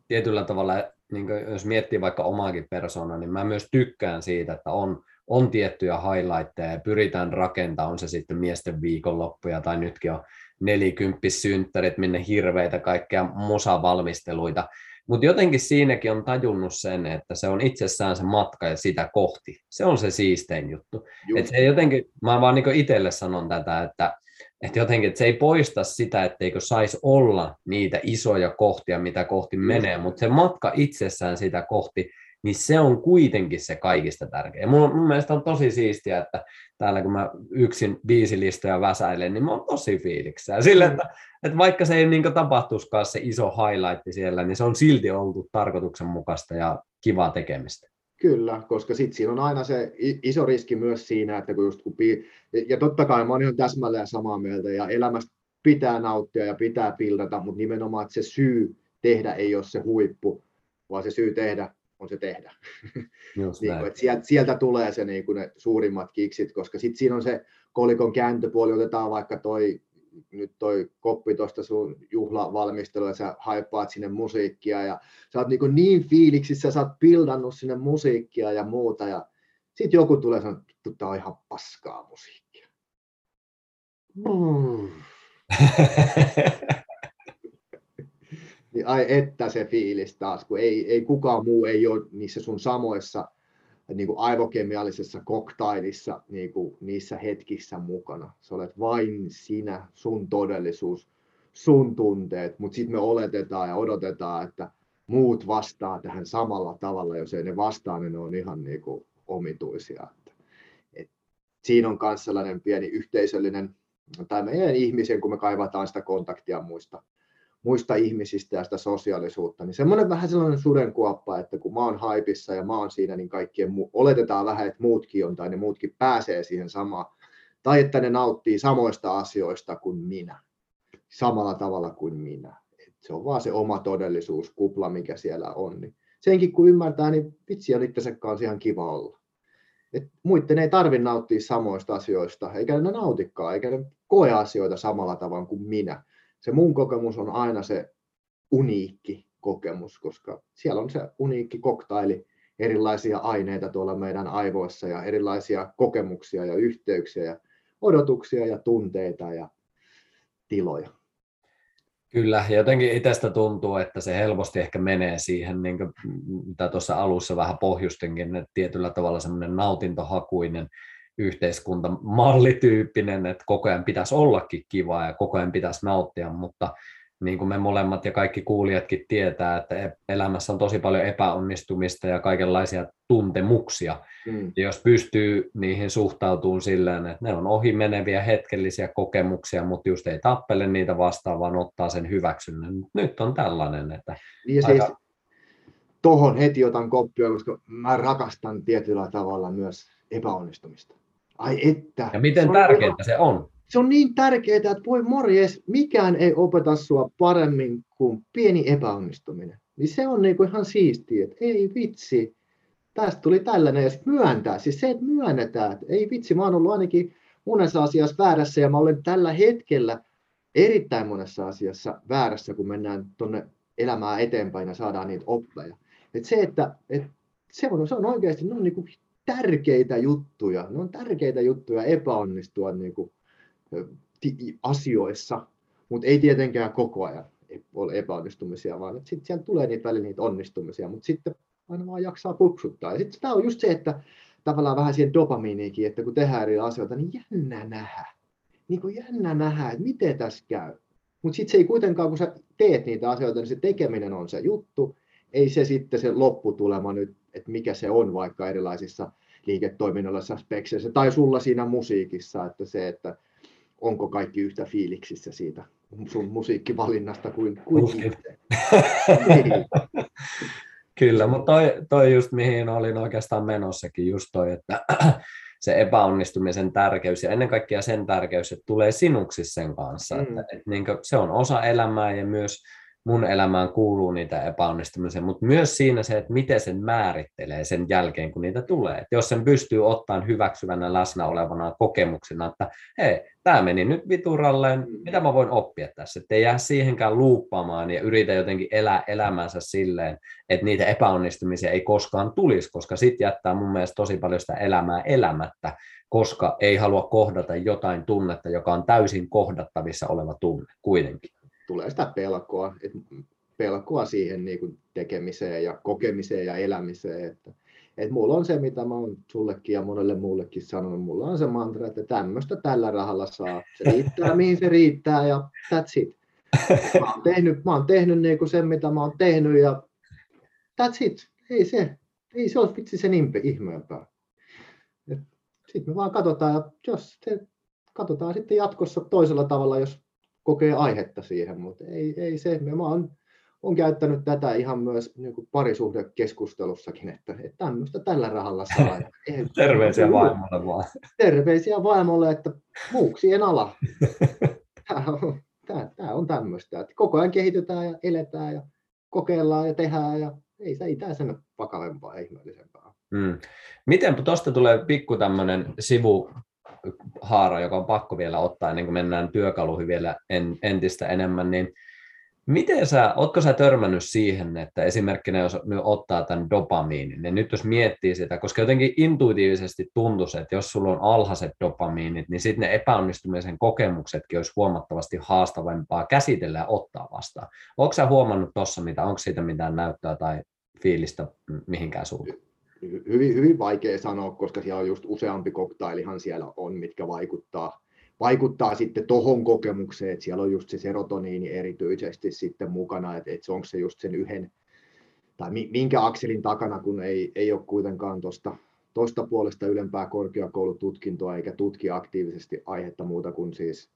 tietyllä tavalla, niin kuin, jos miettii vaikka omaakin persoonaa, niin mä myös tykkään siitä, että on, on tiettyjä highlightteja ja pyritään rakentamaan, on se sitten miesten viikonloppuja tai nytkin on nelikymppissynttärit, minne hirveitä kaikkea musavalmisteluita. Mutta jotenkin siinäkin on tajunnut sen, että se on itsessään se matka ja sitä kohti. Se on se siistein juttu. Et se jotenkin, mä vaan niin itselle sanon tätä, että et jotenkin et se ei poista sitä, etteikö saisi olla niitä isoja kohtia, mitä kohti menee, mutta se matka itsessään sitä kohti, niin se on kuitenkin se kaikista tärkeä. Mun, mun mielestä on tosi siistiä, että täällä kun mä yksin biisilistoja väsäilen, niin mä oon tosi fiiliksellä. Sillä, että, että vaikka se ei niin tapahtuisikaan se iso highlight siellä, niin se on silti ollut tarkoituksenmukaista ja kivaa tekemistä. Kyllä, koska sitten siinä on aina se iso riski myös siinä, että kun just kun... Bi- ja totta kai mä oon ihan täsmälleen samaa mieltä, ja elämästä pitää nauttia ja pitää pildata, mutta nimenomaan, että se syy tehdä ei ole se huippu, vaan se syy tehdä on se tehdä. niin kuin, sieltä, sieltä tulee se, niin kuin ne suurimmat kiksit, koska sitten siinä on se kolikon kääntöpuoli, otetaan vaikka toi, nyt toi koppi tuosta sun juhlavalmistelua, ja sä haippaat sinne musiikkia, ja sä oot niin, kuin niin fiiliksissä, sä oot pildannut sinne musiikkia ja muuta, ja sitten joku tulee sanoa, että tää on ihan paskaa musiikkia. Mm. Niin ai että se fiilis taas, kun ei, ei kukaan muu ei ole niissä sun samoissa niin kuin aivokemiallisessa koktailissa niin kuin niissä hetkissä mukana. Sä olet vain sinä, sun todellisuus, sun tunteet, mutta sitten me oletetaan ja odotetaan, että muut vastaa tähän samalla tavalla. Jos ei ne vastaa, niin ne on ihan niin kuin omituisia. Et siinä on myös sellainen pieni yhteisöllinen, tai meidän ihmisen, kun me kaivataan sitä kontaktia muista, muista ihmisistä ja sitä sosiaalisuutta, niin semmoinen vähän sellainen sudenkuoppa, että kun mä oon haipissa ja mä oon siinä, niin kaikkien mu- oletetaan vähän, että muutkin on tai ne muutkin pääsee siihen samaan, tai että ne nauttii samoista asioista kuin minä, samalla tavalla kuin minä. Et se on vaan se oma todellisuuskupla, mikä siellä on. Niin senkin kun ymmärtää, niin vitsi on itsensä kanssa ihan kiva olla. Et muitten ei tarvitse nauttia samoista asioista, eikä ne nautikaan, eikä ne koe asioita samalla tavalla kuin minä. Se mun kokemus on aina se uniikki kokemus, koska siellä on se uniikki koktaili erilaisia aineita tuolla meidän aivoissa ja erilaisia kokemuksia ja yhteyksiä ja odotuksia ja tunteita ja tiloja. Kyllä, ja jotenkin itsestä tuntuu, että se helposti ehkä menee siihen, niin kuin mitä tuossa alussa vähän pohjustinkin, että tietyllä tavalla semmoinen nautintohakuinen yhteiskuntamallityyppinen, että koko ajan pitäisi ollakin kivaa ja koko ajan pitäisi nauttia, mutta niin kuin me molemmat ja kaikki kuulijatkin tietää, että elämässä on tosi paljon epäonnistumista ja kaikenlaisia tuntemuksia. Mm. Ja jos pystyy niihin suhtautumaan silleen, että ne on ohimeneviä hetkellisiä kokemuksia, mutta just ei tappele niitä vastaan, vaan ottaa sen hyväksynnän. Nyt on tällainen, että... Niin aika... siis, tohon heti otan koppia, koska mä rakastan tietyllä tavalla myös epäonnistumista. Ai että... Ja miten tärkeää se on? Se on niin tärkeää, että voi morjes, mikään ei opeta sua paremmin kuin pieni epäonnistuminen. Niin se on niinku ihan siistiä, että ei vitsi, tästä tuli tällainen ja sitten myöntää. Siis se, että myönnetään, että ei vitsi, mä oon ollut ainakin monessa asiassa väärässä ja mä olen tällä hetkellä erittäin monessa asiassa väärässä, kun mennään tuonne elämään eteenpäin ja saadaan niitä oppeja. Et se, että et se, on, se on oikeasti on niinku tärkeitä juttuja, ne on tärkeitä juttuja epäonnistua niinku asioissa, mutta ei tietenkään koko ajan ole epäonnistumisia, vaan sitten siellä tulee niitä välillä niitä onnistumisia, mutta sitten aina vaan jaksaa puksuttaa. Ja sitten tämä on just se, että tavallaan vähän siihen dopamiiniinkin, että kun tehdään eri asioita, niin jännä nähdä. Niin kuin jännä nähdä, että miten tässä käy. Mutta sitten se ei kuitenkaan, kun sä teet niitä asioita, niin se tekeminen on se juttu. Ei se sitten se lopputulema nyt, että mikä se on vaikka erilaisissa liiketoiminnallisissa spekseissä tai sulla siinä musiikissa, että se, että onko kaikki yhtä fiiliksissä siitä sun musiikkivalinnasta kuin kuin Kyllä, mutta toi, toi just mihin olin oikeastaan menossakin, just toi, että se epäonnistumisen tärkeys ja ennen kaikkea sen tärkeys, että tulee sinuksi sen kanssa. Mm. Että, että niin kuin, se on osa elämää ja myös mun elämään kuuluu niitä epäonnistumisia, mutta myös siinä se, että miten sen määrittelee sen jälkeen, kun niitä tulee. Et jos sen pystyy ottamaan hyväksyvänä läsnä olevana kokemuksena, että hei, tämä meni nyt vituralleen, mitä mä voin oppia tässä, ettei jää siihenkään luuppaamaan ja yritä jotenkin elää elämänsä silleen, että niitä epäonnistumisia ei koskaan tulisi, koska sit jättää mun mielestä tosi paljon sitä elämää elämättä, koska ei halua kohdata jotain tunnetta, joka on täysin kohdattavissa oleva tunne kuitenkin. Tulee sitä pelkoa, että pelkoa siihen niin kuin tekemiseen ja kokemiseen ja elämiseen. Että, että mulla on se, mitä mä oon sullekin ja monelle muullekin sanonut. Mulla on se mantra, että tämmöistä tällä rahalla saa. Se riittää, mihin se riittää ja that's it. Mä oon tehnyt, mä oon tehnyt niin kuin sen, mitä mä oon tehnyt ja that's it. Ei se, ei se ole vitsi sen ihmeempää. Sitten me vaan katsotaan ja jos se, katsotaan sitten jatkossa toisella tavalla, jos kokee aihetta siihen, mutta ei, ei se. Mä oon, oon käyttänyt tätä ihan myös niin kuin parisuhdekeskustelussakin, että, että tämmöistä tällä rahalla saa. Terveisiä vaimolle vaan. Terveisiä vaimolle, että muuksien ala. Tämä on, tää, tää on tämmöistä, että koko ajan kehitytään ja eletään ja kokeillaan ja tehdään ja ei, ei tämä sen vakavempaa ja ihmeellisempää. Mm. Miten tuosta tulee pikku tämmöinen sivu haara, joka on pakko vielä ottaa ennen kuin mennään työkaluihin vielä en, entistä enemmän, niin miten sä, ootko sä törmännyt siihen, että esimerkkinä jos nyt ottaa tämän dopamiinin, niin nyt jos miettii sitä, koska jotenkin intuitiivisesti tuntuisi, että jos sulla on alhaiset dopamiinit, niin sitten ne epäonnistumisen kokemuksetkin olisi huomattavasti haastavampaa käsitellä ja ottaa vastaan. Ootko sä huomannut tuossa mitä, onko siitä mitään näyttöä tai fiilistä mihinkään suuntaan? Hyvin, hyvin vaikea sanoa, koska siellä on just useampi koktailihan siellä on, mitkä vaikuttaa, vaikuttaa sitten tohon kokemukseen, että siellä on just se serotoniini erityisesti sitten mukana, että, että onko se just sen yhden tai minkä akselin takana, kun ei, ei ole kuitenkaan tuosta toista puolesta ylempää korkeakoulututkintoa eikä tutki aktiivisesti aihetta muuta kuin siis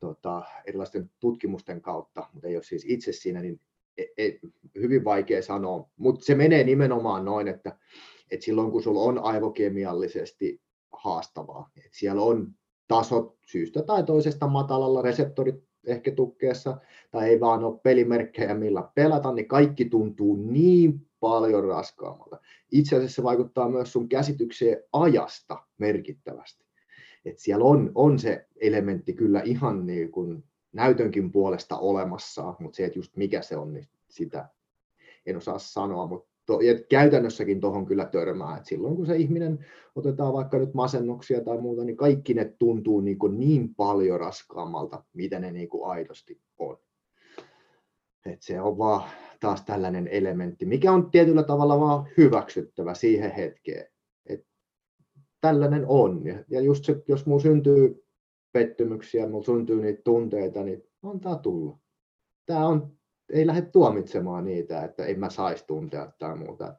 tota, erilaisten tutkimusten kautta, mutta ei ole siis itse siinä, niin ei, ei, hyvin vaikea sanoa. Mutta se menee nimenomaan noin, että, että silloin kun sulla on aivokemiallisesti haastavaa, että siellä on tasot syystä tai toisesta matalalla, reseptorit ehkä tukkeessa tai ei vaan ole pelimerkkejä millä pelata, niin kaikki tuntuu niin paljon raskaammalta. Itse asiassa se vaikuttaa myös sun käsitykseen ajasta merkittävästi. Et siellä on, on se elementti kyllä ihan niin kuin näytönkin puolesta olemassa, mutta se, että just mikä se on, niin sitä en osaa sanoa. Mutta to, ja käytännössäkin tuohon kyllä törmää, että silloin kun se ihminen otetaan vaikka nyt masennuksia tai muuta, niin kaikki ne tuntuu niin, kuin niin paljon raskaammalta, mitä ne niin kuin aidosti on. Et se on vaan taas tällainen elementti, mikä on tietyllä tavalla vaan hyväksyttävä siihen hetkeen. Et tällainen on. Ja just se, jos minulla syntyy pettymyksiä, minulla syntyy niitä tunteita, niin antaa tulla. Tämä on, ei lähde tuomitsemaan niitä, että en mä saisi tuntea tai muuta.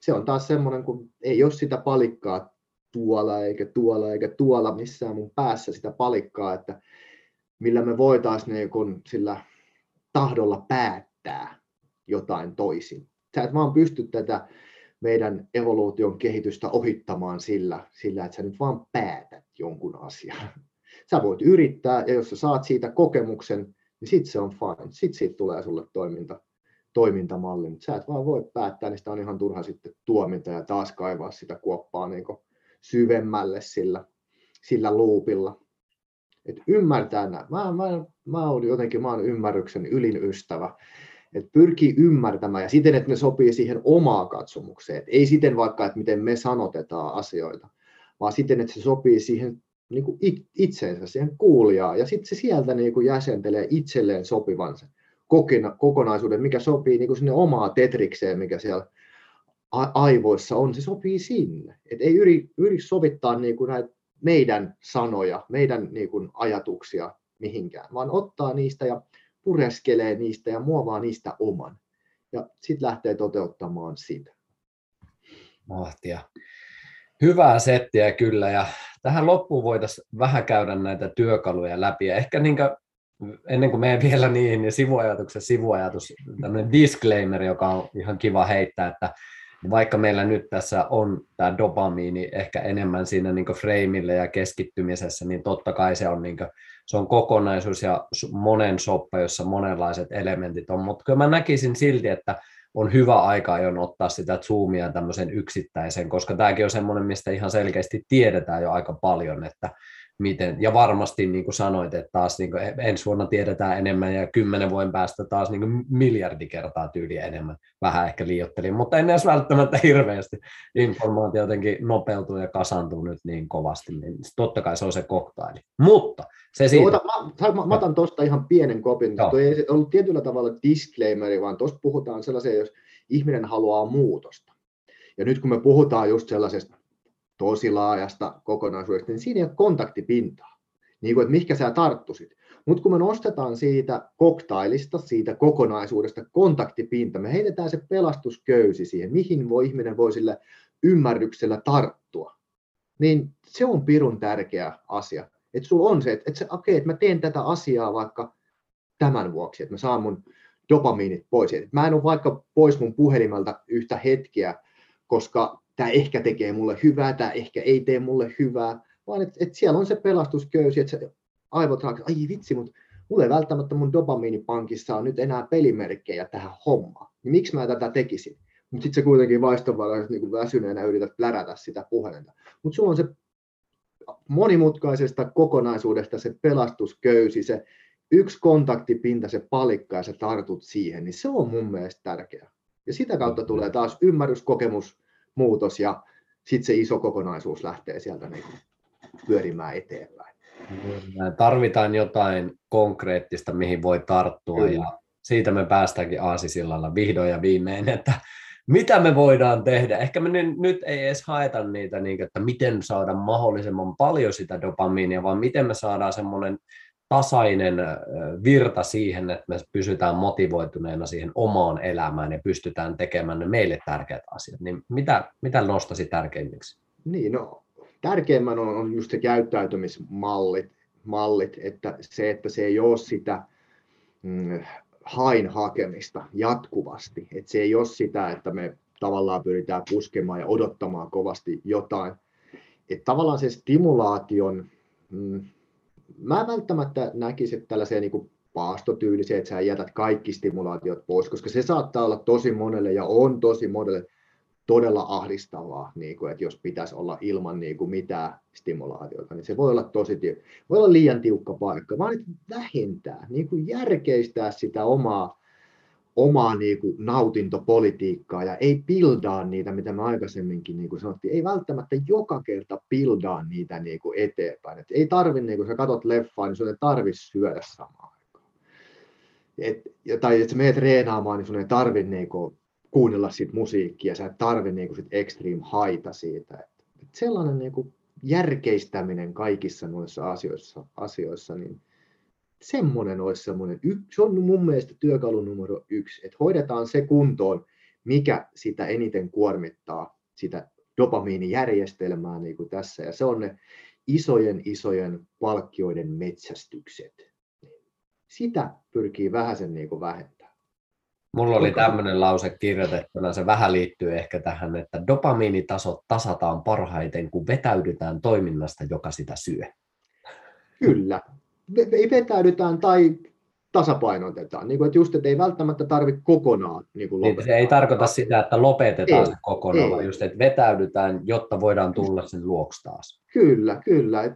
Se on taas semmoinen, kun ei ole sitä palikkaa tuolla eikä tuolla eikä tuolla missään mun päässä sitä palikkaa, että millä me voitaisiin niin kun sillä tahdolla päättää jotain toisin. Sä et vaan pysty tätä meidän evoluution kehitystä ohittamaan sillä, sillä että sä nyt vaan päätät jonkun asian. Sä voit yrittää, ja jos sä saat siitä kokemuksen, niin sit se on fine. Sit siitä tulee sulle toiminta, toimintamalli, mutta sä et vaan voi päättää, niin sitä on ihan turha sitten tuomita ja taas kaivaa sitä kuoppaa niin kuin syvemmälle sillä, sillä loopilla. Et ymmärtää nämä. Mä, mä, mä olen jotenkin mä olen ymmärryksen ylin ystävä. Et pyrkii ymmärtämään ja siten, että ne sopii siihen omaa katsomukseen. Et ei siten vaikka, että miten me sanotetaan asioita, vaan siten, että se sopii siihen niin kuin itseensä, siihen kuulijaan. Ja sitten se sieltä niin kuin jäsentelee itselleen sopivan sen kokonaisuuden, mikä sopii niin kuin sinne omaa tetrikseen, mikä siellä aivoissa on. Se sopii sinne. Et ei yri, yri sovittaa niin kuin näitä meidän sanoja, meidän niin kuin ajatuksia mihinkään, vaan ottaa niistä ja pureskelee niistä ja muovaa niistä oman. Ja sitten lähtee toteuttamaan sitä. Mahtia. Hyvää settiä kyllä. Ja tähän loppuun voitaisiin vähän käydä näitä työkaluja läpi. Ja ehkä niin kuin, ennen kuin menen vielä niihin, niin sivuajatuksen sivuajatus, tämmöinen disclaimer, joka on ihan kiva heittää, että vaikka meillä nyt tässä on tämä dopamiini ehkä enemmän siinä niin kuin freimillä ja keskittymisessä, niin totta kai se on, niin kuin, se on kokonaisuus ja monen soppa, jossa monenlaiset elementit on. Mutta kyllä mä näkisin silti, että on hyvä aika ajoin ottaa sitä zoomia tämmöisen yksittäisen, koska tämäkin on semmoinen, mistä ihan selkeästi tiedetään jo aika paljon, että miten. Ja varmasti niin kuin sanoit, että taas niin kuin ensi vuonna tiedetään enemmän ja kymmenen vuoden päästä taas niin kuin miljardi kertaa tyyliä enemmän. Vähän ehkä liioittelin, mutta en edes välttämättä hirveästi. Informaatio jotenkin nopeutuu ja kasaantuu nyt niin kovasti, niin totta kai se on se koktaili. Mutta se siitä. Ota, mä, mä, mä otan tuosta ihan pienen kopin. Tuo ei ollut tietyllä tavalla disclaimeri, vaan tuossa puhutaan sellaiseen, jos ihminen haluaa muutosta. Ja nyt kun me puhutaan just sellaisesta tosi laajasta kokonaisuudesta, niin siinä ei ole kontaktipintaa, niin kuin, että mihinkä sä tarttuisit. Mutta kun me nostetaan siitä koktailista, siitä kokonaisuudesta kontaktipinta, me heitetään se pelastusköysi siihen, mihin voi, ihminen voi sillä ymmärryksellä tarttua, niin se on pirun tärkeä asia. Että sulla on se, että et okei, okay, että mä teen tätä asiaa vaikka tämän vuoksi, että mä saan mun dopamiinit pois. Et mä en ole vaikka pois mun puhelimelta yhtä hetkeä, koska tämä ehkä tekee mulle hyvää, tämä ehkä ei tee mulle hyvää, vaan että et siellä on se pelastusköysi, että aivot raakset, ai vitsi, mutta mulla ei välttämättä mun dopamiinipankissa on nyt enää pelimerkkejä tähän hommaan, niin miksi mä tätä tekisin? Mutta sitten sä kuitenkin vaistonvaraisesti niin väsyneenä yrität lärätä sitä puhelinta. Mutta sulla on se monimutkaisesta kokonaisuudesta se pelastusköysi, se yksi kontaktipinta, se palikka ja sä tartut siihen, niin se on mun mielestä tärkeää. Ja sitä kautta tulee taas ymmärrys, kokemus, muutos ja sitten se iso kokonaisuus lähtee sieltä niin pyörimään eteenpäin. Tarvitaan jotain konkreettista, mihin voi tarttua. Kyllä. Ja siitä me päästäänkin aasisillalla vihdoin ja viimein, että mitä me voidaan tehdä. Ehkä me nyt ei edes haeta niitä, että miten saada mahdollisimman paljon sitä dopamiinia, vaan miten me saadaan semmoinen tasainen virta siihen, että me pysytään motivoituneena siihen omaan elämään ja pystytään tekemään ne meille tärkeät asiat. Niin mitä, mitä nostasi tärkeimmiksi? Niin, no, tärkeimmän on, on just se käyttäytymismallit, mallit, että se, että se ei ole sitä mm, hain hakemista jatkuvasti. Että se ei ole sitä, että me tavallaan pyritään puskemaan ja odottamaan kovasti jotain. Että tavallaan se stimulaation... Mm, Mä välttämättä näkisin, että tällaiseen niin paastotyyliseen, että sä jätät kaikki stimulaatiot pois, koska se saattaa olla tosi monelle ja on tosi monelle todella ahdistavaa, niin kuin, että jos pitäisi olla ilman niin kuin mitään stimulaatiota, niin se voi olla tosi tiukka. Voi olla liian tiukka paikka, vaan vähentää, niin kuin järkeistää sitä omaa, omaa niin kuin nautintopolitiikkaa ja ei pildaa niitä, mitä me aikaisemminkin niin kuin sanottiin, ei välttämättä joka kerta pildaa niitä niin kuin eteenpäin. Et ei tarvi, niin kun sä katot leffaa, niin sun ei tarvi syödä samaan aikaan. Et, tai että sä menet treenaamaan, niin sun ei tarvi niin kuin kuunnella sit musiikkia, sä et tarvi niin kuin sit extreme haita siitä. Et, et sellainen niin kuin järkeistäminen kaikissa noissa asioissa, asioissa niin semmoinen olisi semmoinen, se on mun mielestä työkalu numero yksi, että hoidetaan se kuntoon, mikä sitä eniten kuormittaa sitä dopamiinijärjestelmää niin kuin tässä. Ja se on ne isojen isojen palkkioiden metsästykset. Sitä pyrkii vähäsen niin kuin vähentämään. Mulla oli tämmöinen lause kirjoitettuna, se vähän liittyy ehkä tähän, että dopamiinitasot tasataan parhaiten, kun vetäydytään toiminnasta, joka sitä syö. Kyllä. Ei vetäydytään tai tasapainotetaan. Niin kuin, että just, että ei välttämättä tarvitse kokonaan niin kuin lopettaa. Se ei tarkoita sitä, että lopetetaan ei, se kokonaan, ei. Vaan just, että vetäydytään, jotta voidaan tulla sen luoksi taas. Kyllä, kyllä. Et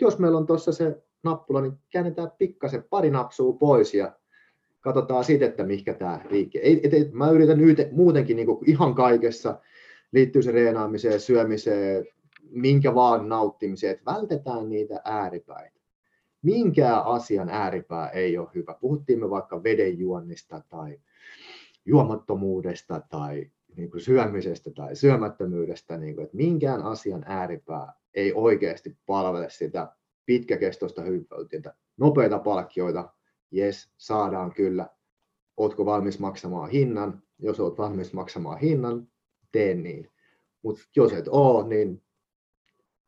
jos meillä on tuossa se nappula, niin käännetään pikkasen pari napsua pois ja katsotaan sitten, että mihinkä tämä liike. Ei, et, et, mä yritän yte, muutenkin niin kuin ihan kaikessa liittyy se reenaamiseen, syömiseen, minkä vaan nauttimiseen, että vältetään niitä ääripäitä. Minkään asian ääripää ei ole hyvä. Puhuttiin me vaikka vedenjuonnista tai juomattomuudesta tai niin kuin syömisestä tai syömättömyydestä. Niin kuin, että minkään asian ääripää ei oikeasti palvele sitä pitkäkestoista hyvinvointia. Nopeita palkkioita, jes, saadaan kyllä. Ootko valmis maksamaan hinnan? Jos oot valmis maksamaan hinnan, tee niin. Mutta jos et oo, niin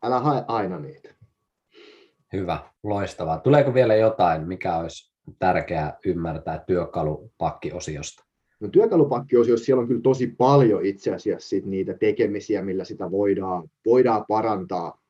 älä hae aina niitä. Hyvä, loistavaa. Tuleeko vielä jotain, mikä olisi tärkeää ymmärtää työkalupakkiosiosta? No, työkalupakkiosiossa siellä on kyllä tosi paljon itse asiassa sit niitä tekemisiä, millä sitä voidaan, voidaan parantaa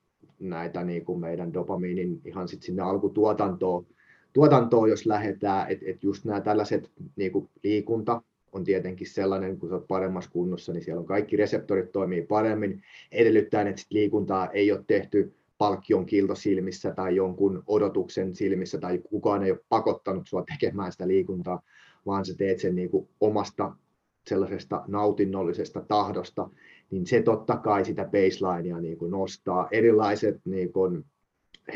näitä niin kuin meidän dopamiinin ihan sit sinne alkutuotantoon, tuotantoon, jos lähdetään. Että et just nämä tällaiset niin kuin liikunta on tietenkin sellainen, kun sä oot paremmassa kunnossa, niin siellä on kaikki reseptorit toimii paremmin, edellyttäen, että sit liikuntaa ei ole tehty palkkion kiilto silmissä tai jonkun odotuksen silmissä tai kukaan ei ole pakottanut sinua tekemään sitä liikuntaa, vaan sä teet sen niin kuin omasta sellaisesta nautinnollisesta tahdosta, niin se totta kai sitä baselinea niin kuin nostaa. Erilaiset niin kuin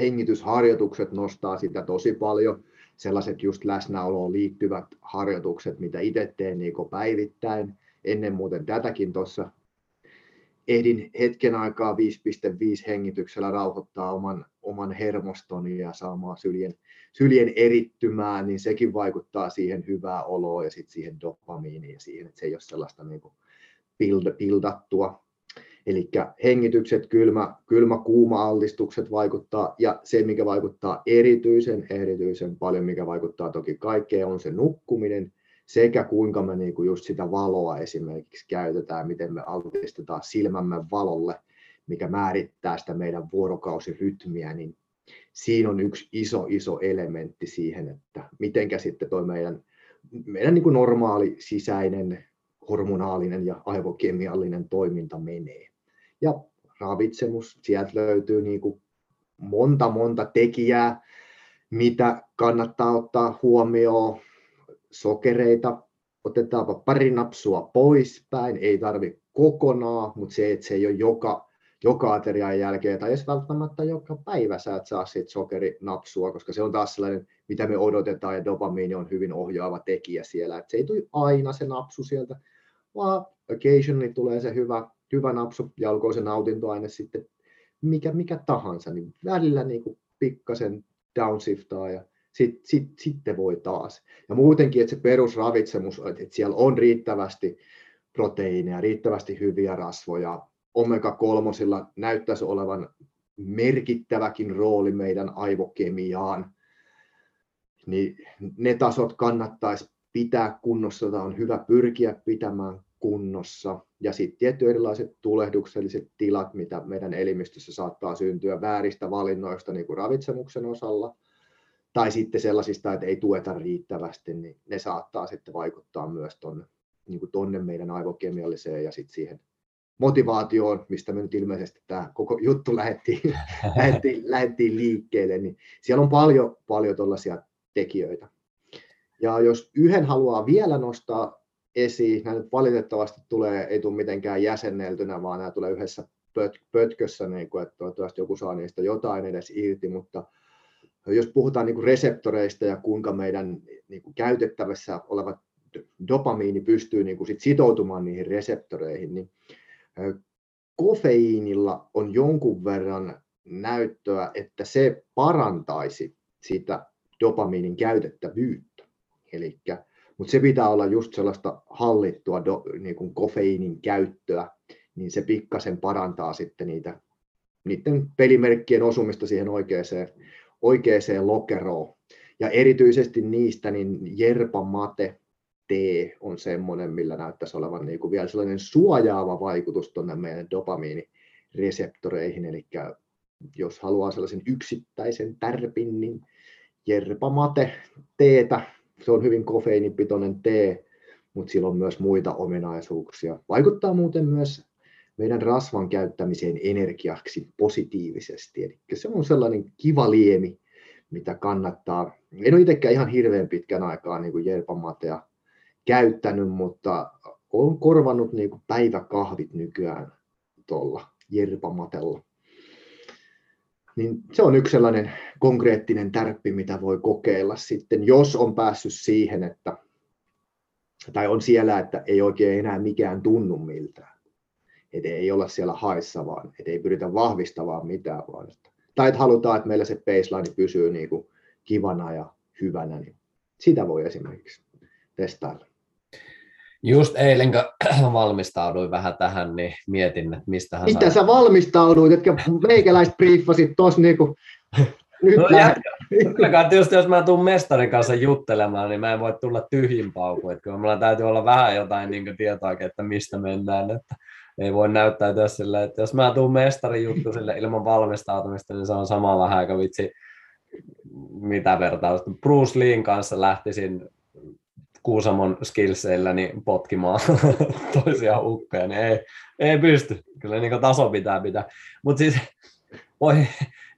hengitysharjoitukset nostaa sitä tosi paljon. Sellaiset just läsnäoloon liittyvät harjoitukset, mitä itse teen niin kuin päivittäin. Ennen muuten tätäkin tuossa ehdin hetken aikaa viisi pilkku viisi hengityksellä rauhoittaa oman, oman hermostoni ja saamaan syljen, syljen erittymään, niin sekin vaikuttaa siihen hyvään oloon ja sitten siihen dopamiiniin ja siihen, että se ei ole sellaista niinku pildattua. Eli hengitykset, kylmä, kylmä kuuma-altistukset vaikuttaa, ja se, mikä vaikuttaa erityisen, erityisen paljon, mikä vaikuttaa toki kaikkeen, on se nukkuminen. Sekä kuinka me niinku just sitä valoa esimerkiksi käytetään, miten me altistetaan silmämme valolle, mikä määrittää sitä meidän vuorokausirytmiä, niin siinä on yksi iso, iso elementti siihen, että mitenkä sitten tuo meidän, meidän niinku normaali sisäinen, hormonaalinen ja aivokemiallinen toiminta menee. Ja ravitsemus, sieltä löytyy niinku monta, monta tekijää, mitä kannattaa ottaa huomioon. Sokereita otetaanpa pari napsua poispäin, ei tarvitse kokonaan, mutta se, että se ei ole joka, joka aterian jälkeen tai edes välttämättä joka päivä sä et saa siitä sokerinapsua, koska se on taas sellainen, mitä me odotetaan ja dopamiini on hyvin ohjaava tekijä siellä. Et se ei tule aina se napsu sieltä, vaan occasionally tulee se hyvä, hyvä napsu ja alkoi se nautintoaine sitten mikä, mikä tahansa, niin välillä niin kuin pikkasen downshiftaa ja sitten sit, sit voi taas. Ja muutenkin, että se perusravitsemus, että siellä on riittävästi proteiineja, riittävästi hyviä rasvoja. omega kolme näyttäisi olevan merkittäväkin rooli meidän aivokemiaan. Niin ne tasot kannattaisi pitää kunnossa, tai on hyvä pyrkiä pitämään kunnossa. Ja sitten tietty erilaiset tulehdukselliset tilat, mitä meidän elimistössä saattaa syntyä vääristä valinnoista niin kuin ravitsemuksen osalla, tai sitten sellaisista, että ei tueta riittävästi, niin ne saattaa sitten vaikuttaa myös tuonne niin kuin tonne meidän aivokemialliseen ja sitten siihen motivaatioon, mistä me nyt ilmeisesti tämä koko juttu lähdettiin, lähdettiin, lähdettiin liikkeelle, niin siellä on paljon, paljon tuollaisia tekijöitä. Ja jos yhden haluaa vielä nostaa esiin, nämä nyt valitettavasti tulee, ei tule mitenkään jäsenneltynä, vaan nämä tulee yhdessä pöt, pötkössä, niin kuin, että toivottavasti joku saa niistä jotain edes irti, mutta jos puhutaan niin kuin reseptoreista ja kuinka meidän niin kuin käytettävissä olevat dopamiini pystyy niin kuin sit sitoutumaan niihin reseptoreihin, niin kofeiinilla on jonkun verran näyttöä, että se parantaisi sitä dopamiinin käytettävyyttä. Elikkä, mutta se pitää olla just sellaista hallittua do, niin kuin kofeiinin käyttöä, niin se pikkasen parantaa sitten niitä, niiden pelimerkkien osumista siihen oikeaan, oikeaan lokeroon. Ja erityisesti niistä niin jerpamate D on semmoinen, millä näyttäisi olevan niin kuin vielä sellainen suojaava vaikutus tuonne meidän dopamiinireseptoreihin. Eli jos haluaa sellaisen yksittäisen tärpin, niin jerpamate teetä, se on hyvin kofeiinipitoinen tee, mutta sillä on myös muita ominaisuuksia. Vaikuttaa muuten myös meidän rasvan käyttämiseen energiaksi positiivisesti. Eli se on sellainen kiva liemi, mitä kannattaa. En ole itsekään ihan hirveän pitkän aikaa niin kuin jerpamatea käyttänyt, mutta olen korvannut niin kuin päiväkahvit nykyään tuolla jerpamatella. Niin se on yksi sellainen konkreettinen tärppi, mitä voi kokeilla sitten, jos on päässyt siihen, että, tai on siellä, että ei oikein enää mikään tunnu miltään. Et ei olla siellä haissa vaan, et ei pyritä vahvistamaan mitään vaan. Tai että halutaan, että meillä se baseline pysyy niin kuin kivana ja hyvänä, niin sitä voi esimerkiksi testailla. Just eilen, kun valmistauduin vähän tähän, niin mietin, että mistähän... Mitä sä, sä valmistauduit, etkä meikäläiset briiffasit tuossa niin kuin... No jälkeen, just jos mä tuun mestarin kanssa juttelemaan, niin mä en voi tulla tyhjin paukuun, että kyllä mulla täytyy olla vähän jotain niin kuin tietoa, että mistä mennään, että ei voi näyttäytyä sillä, että jos mä tuun mestarin juttu sille ilman valmistautumista, niin se on sama vähän aika vitsi, mitä vertausta. Bruce Leein kanssa lähtisin Kuusamon skillseillä niin potkimaan toisia ukkoja, niin ei, ei pysty. Kyllä niin taso pitää pitää. Mutta siis voi,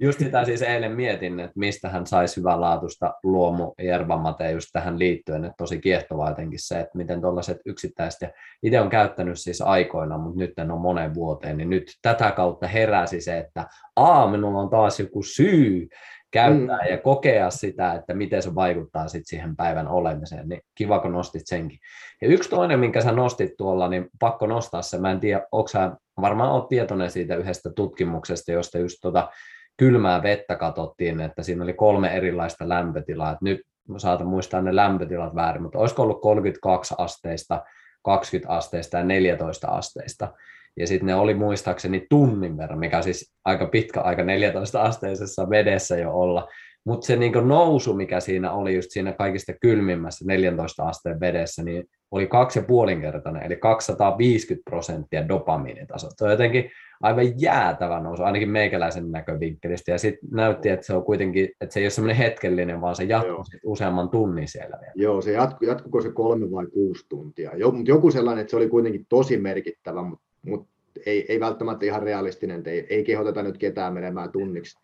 just sitä siis eilen mietin, että mistähän saisi hyvänlaatuista luomu jervamatea just tähän liittyen. Että tosi kiehtovaa jotenkin se, että miten tuollaiset yksittäiset, ja itse on käyttänyt siis aikoina, mutta nyt en ole moneen vuoteen, niin nyt tätä kautta heräsi se, että aa, minulla on taas joku syy käyttää ja kokea sitä, että miten se vaikuttaa sit siihen päivän olemiseen, niin kiva, kun nostit senkin. Ja yksi toinen, minkä sä nostit tuolla, niin pakko nostaa se, mä en tiedä, onko sä, varmaan oot tietoinen siitä yhdestä tutkimuksesta, josta just tuota kylmää vettä katsottiin, että siinä oli kolme erilaista lämpötilaa, että nyt saatan muistaa ne lämpötilat väärin, mutta olisiko ollut kolmekymmentäkaksi asteista, kaksikymmentä asteista ja neljätoista asteista. Ja sitten ne oli muistaakseni tunnin verran, mikä siis aika pitkä aika neljätoista asteisessa vedessä jo olla. Mutta se niinku nousu, mikä siinä oli just siinä kaikista kylmimmässä neljäntoista asteen vedessä, niin oli kaksi ja puolinkertainen, eli kaksisataaviisikymmentä prosenttia dopamiinitaso. Se on jotenkin aivan jäätävä nousu, ainakin meikäläisen näkövinkkelistä. Ja sitten näytti, että se on kuitenkin, että se ei ole semmoinen hetkellinen, vaan se jatkuu useamman tunnin siellä vielä. Joo, se jatku, jatkuko se kolme vai kuusi tuntia. Jo, mutta joku sellainen, että se oli kuitenkin tosi merkittävä, mutta Mutta ei, ei välttämättä ihan realistinen, että ei, ei kehoteta nyt ketään menemään tunniksi,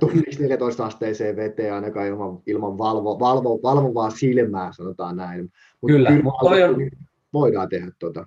tunniksi neljätoista asteeseen veteen ainakaan ilman, ilman valvo, valvo, valvovaa silmää, sanotaan näin. Mut kyllä, mutta on... voidaan tehdä tuota.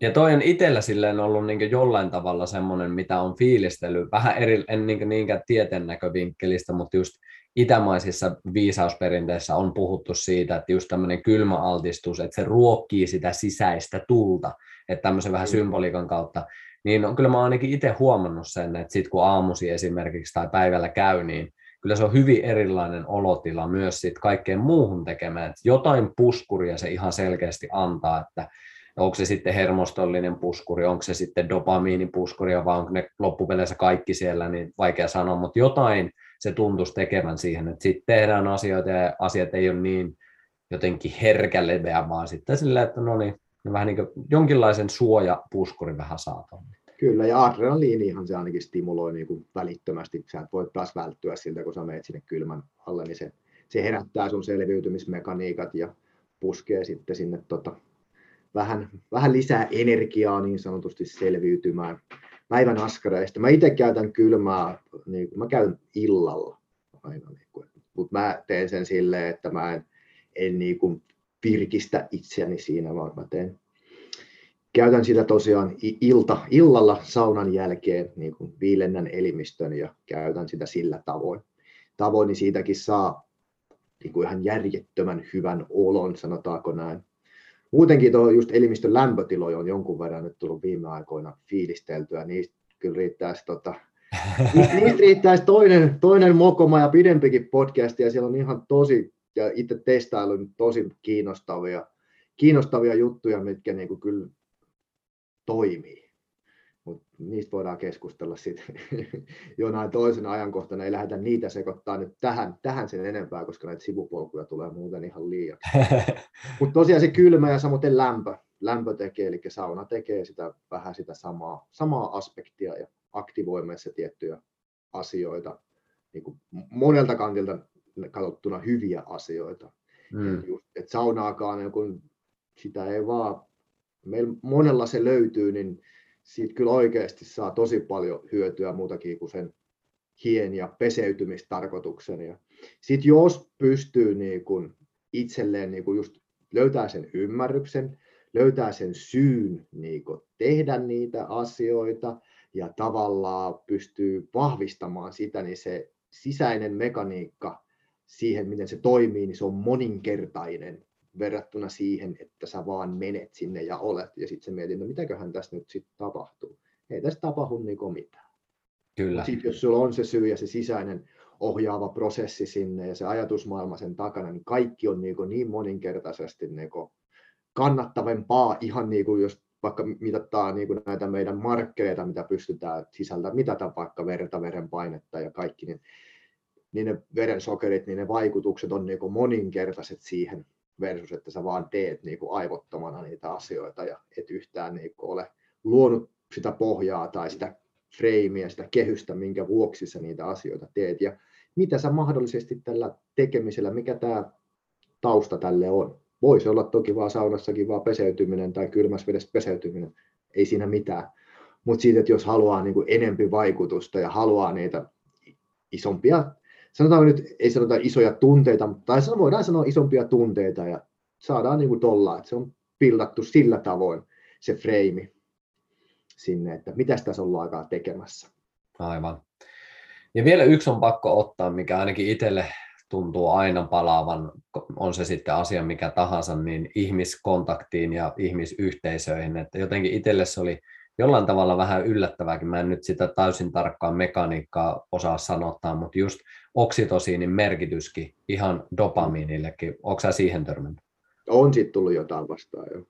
Ja toi on itsellä silleen ollut niin jollain tavalla semmoinen, mitä on fiilistely, vähän eri, en niin niinkään tieteen näkövinkkelistä, mutta just itämaisissa viisausperinteissä on puhuttu siitä, että just tämmöinen kylmäaltistus, että se ruokkii sitä sisäistä tulta, että tämmöisen vähän symboliikan kautta, niin on, kyllä mä oon ainakin itse huomannut sen, että sit kun aamusi esimerkiksi tai päivällä käy, niin kyllä se on hyvin erilainen olotila myös siitä kaikkeen muuhun tekemään, että jotain puskuria se ihan selkeästi antaa, että onko se sitten hermostollinen puskuri, onko se sitten dopamiinipuskuri, vai onko ne loppupeleissä kaikki siellä, niin vaikea sanoa, mutta jotain se tuntuisi tekevän siihen, että sitten tehdään asioita ja asiat ei ole niin jotenkin herkäleveä, vaan sitten sillä, että no niin, vähän niin kuin jonkinlaisen suojapuskurin vähän saatava. Kyllä, ja adrenaliinihan se ainakin stimuloi niin kuin välittömästi. Sä et voi taas välttyä siltä, kun sä menet sinne kylmän alle, niin se, se herättää sun selviytymismekaniikat ja puskee sitten sinne tota, vähän, vähän lisää energiaa niin sanotusti selviytymään päivän askareista. Mä itse käytän kylmää, niin kuin mä käyn illalla aina, niin mutta mä teen sen silleen, että mä en, en niin kuin virkistä itseäni siinä, vaan mä teen. Käytän sitä tosiaan ilta, illalla saunan jälkeen, niin kuin viilennän elimistön ja käytän sitä sillä tavoin. Tavoin niin siitäkin saa niin kuin ihan järjettömän hyvän olon, sanotaanko näin. Muutenkin tuo just elimistön lämpötiloja on jonkun verran nyt tullut viime aikoina fiilisteltyä. Niistä kyllä riittäisi, tota, niistä riittäisi toinen, toinen mokoma ja pidempikin podcast, ja siellä on ihan tosi, ja itse testailun tosi kiinnostavia, kiinnostavia juttuja, mitkä niin kuin kyllä toimii, mutta niistä voidaan keskustella sitten jonain toisena ajankohtana. Ei lähdetä niitä sekoittaa nyt tähän, tähän sen enempää, koska näitä sivupolkuja tulee muuten ihan liian. Mutta tosiaan se kylmä ja samoin lämpö. Lämpö tekee, eli sauna tekee sitä, vähän sitä samaa, samaa aspektia ja aktivoi meissä tiettyjä asioita, niin kuin monelta kantilta katsottuna hyviä asioita. Mm. Et just, et saunaakaan, niin kun sitä ei vaan... Meillä monella se löytyy, niin siitä kyllä oikeasti saa tosi paljon hyötyä muutakin kuin sen hien ja peseytymistarkoituksen. Sitten jos pystyy niin kun itselleen niin kun just löytää sen ymmärryksen, löytää sen syyn niin kun tehdä niitä asioita ja tavallaan pystyy vahvistamaan sitä, niin se sisäinen mekaniikka siihen, miten se toimii, niin se on moninkertainen verrattuna siihen, että sä vaan menet sinne ja olet, ja sitten sä mietit, no mitäköhän tässä nyt sitten tapahtuu. Ei tässä tapahdu niinku mitään. Kyllä. Sitten jos sulla on se syy ja se sisäinen ohjaava prosessi sinne ja se ajatusmaailma sen takana, niin kaikki on niinku niin moninkertaisesti niinku kannattavampaa, ihan niinku jos vaikka mitataan niinku näitä meidän markkereita, mitä pystytään sisältämään, mitataan vaikka verta, verenpainetta ja kaikki, niin, niin ne verensokerit, niin ne vaikutukset on niinku moninkertaiset siihen, versus että sä vaan teet niin kuin aivottomana niitä asioita ja et yhtään niin kuin ole luonut sitä pohjaa tai sitä freimiä, sitä kehystä, minkä vuoksi sä niitä asioita teet ja mitä sä mahdollisesti tällä tekemisellä, mikä tämä tausta tälle on. Voisi olla toki vaan saunassakin vaan peseytyminen tai kylmässä vedessä peseytyminen, ei siinä mitään, mutta siitä, että jos haluaa niin kuin enempi vaikutusta ja haluaa niitä isompia, sanotaan nyt, ei sanota isoja tunteita, mutta voidaan sanoa isompia tunteita ja saadaan niin kuin tolla, että se on pildattu sillä tavoin se freimi sinne, että mitäs tässä ollaan aikaa tekemässä. Aivan. Ja vielä yksi on pakko ottaa, mikä ainakin itselle tuntuu aina palaavan, on se sitten asia mikä tahansa, niin ihmiskontaktiin ja ihmisyhteisöihin, että jotenkin itselle se oli jollain tavalla vähän yllättävääkin, mä en nyt sitä täysin tarkkaan mekaniikkaa osaa sanottaa, mutta just oksitosiinin merkityskin ihan dopamiinillekin. Oletko sä siihen törmännyt? On siitä tullut jotain vastaan jo.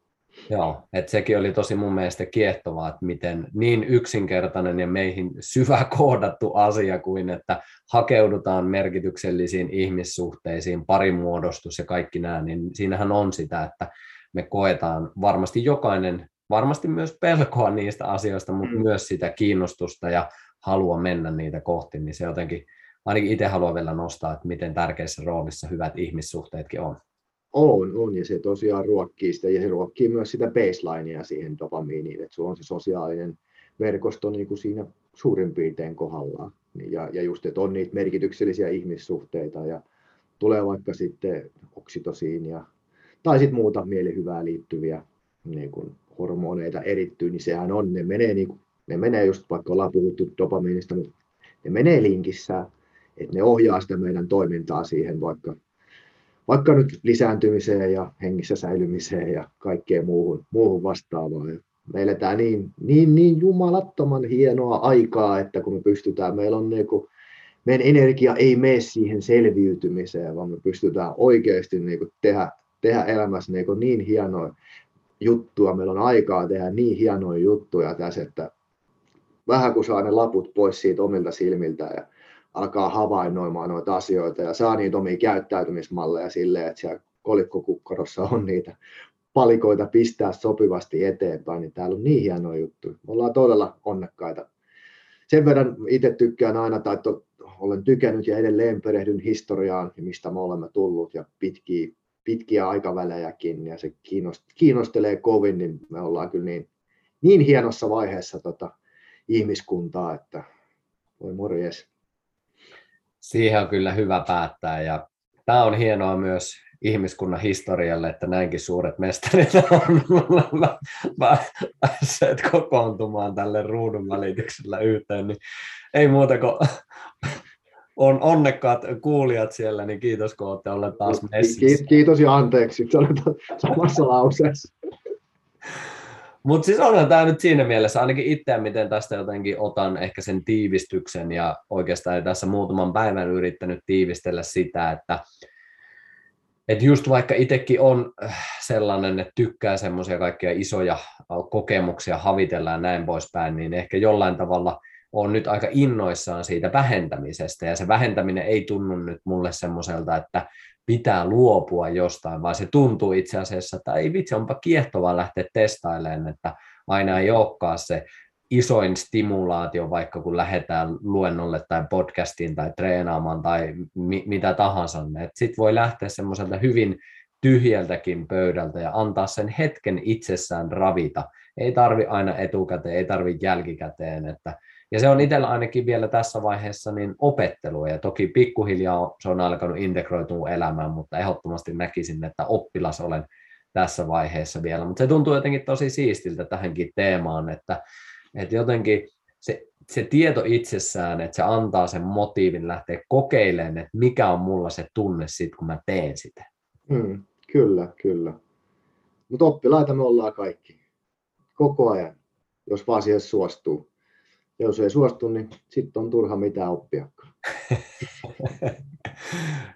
Joo, että sekin oli tosi mun mielestä kiehtovaa, että miten niin yksinkertainen ja meihin syvä koodattu asia kuin, että hakeudutaan merkityksellisiin ihmissuhteisiin, parimuodostus ja kaikki nämä, niin siinähän on sitä, että me koetaan varmasti jokainen, varmasti myös pelkoa niistä asioista, mutta mm. myös sitä kiinnostusta ja halua mennä niitä kohti, niin se jotenkin, ainakin itse haluan vielä nostaa, että miten tärkeässä roolissa hyvät ihmissuhteetkin on. On, on, ja se tosiaan ruokkii sitä, ja se ruokkii myös sitä baselinea siihen dopamiiniin, että sulla on se sosiaalinen verkosto niin kuin siinä suurin piirtein kohdallaan, ja, ja just, että on niitä merkityksellisiä ihmissuhteita, ja tulee vaikka sitten oksitosiinia, tai sitten muuta mielihyvää liittyviä, niin kuin hormoneita erittyy, niin sehän on, ne menee, niin kuin, ne menee just, vaikka ollaan puhuttu dopamiinista, mutta ne menee linkissä, että ne ohjaa sitä meidän toimintaa siihen, vaikka, vaikka nyt lisääntymiseen ja hengissä säilymiseen ja kaikkeen muuhun, muuhun vastaavaan. Me eletään niin, niin, niin jumalattoman hienoa aikaa, että kun me pystytään, meillä on niin kuin meidän energia ei mene siihen selviytymiseen, vaan me pystytään oikeasti niin kuin tehdä, tehdä elämässä niin, niin hienoja juttuja. Meillä on aikaa tehdä niin hienoja juttuja tässä, että vähän kun saa ne laput pois siitä omilta silmiltä ja alkaa havainnoimaan noita asioita ja saa niitä omia käyttäytymismalleja silleen, että siellä kolikkokukkarossa on niitä palikoita pistää sopivasti eteenpäin, niin täällä on niin hienoja juttuja. Me ollaan todella onnekkaita. Sen verran itse tykkään aina, tai to, olen tykännyt ja edelleen perehdyn historiaan, mistä me olemme tullut, ja pitkiä, pitkiä aikavälejäkin, ja se kiinnost, kiinnostelee kovin, niin me ollaan kyllä niin, niin hienossa vaiheessa tota, ihmiskuntaa, että voi morjes. Siihen on kyllä hyvä päättää, ja tämä on hienoa myös ihmiskunnan historialle, että näinkin suuret mestarit on päässeet kokoontumaan tälle ruudun välityksellä yhteen, niin ei muuta kuin on onnekkaat kuulijat siellä, niin kiitos kun olette olleet taas messissä. Kiitos ja anteeksi, että olet samassa lauseessa. Mutta siis onhan tämä nyt siinä mielessä, ainakin itseä, miten tästä jotenkin otan ehkä sen tiivistyksen, ja oikeastaan tässä muutaman päivän yrittänyt tiivistellä sitä, että et just vaikka itsekin on sellainen, että tykkää semmoisia kaikkia isoja kokemuksia havitella ja näin poispäin, niin ehkä jollain tavalla on nyt aika innoissaan siitä vähentämisestä, ja se vähentäminen ei tunnu nyt mulle semmoiselta, että pitää luopua jostain, vaan se tuntuu itse asiassa, että ei vitsi, onpa kiehtovaa lähteä testailemaan, että aina ei olekaan se isoin stimulaatio, vaikka kun lähdetään luennolle tai podcastiin tai treenaamaan tai mi- mitä tahansa. Sitten voi lähteä semmoiselta hyvin tyhjältäkin pöydältä ja antaa sen hetken itsessään ravita. Ei tarvi aina etukäteen, ei tarvi jälkikäteen. Että... Ja se on itsellä ainakin vielä tässä vaiheessa niin opettelua, ja toki pikkuhiljaa se on alkanut integroitua elämään, mutta ehdottomasti näkisin, että oppilas olen tässä vaiheessa vielä. Mutta se tuntuu jotenkin tosi siistiltä tähänkin teemaan, että että jotenkin se, se tieto itsessään, että se antaa sen motiivin lähteä kokeilemaan, että mikä on mulla se tunne sitten, kun mä teen sitä. Mm, kyllä, kyllä. Mutta oppilaita me ollaan kaikki. Koko ajan, jos vaan siihen suostuu. Ja jos ei suostu, niin sitten on turha mitään oppiakaan.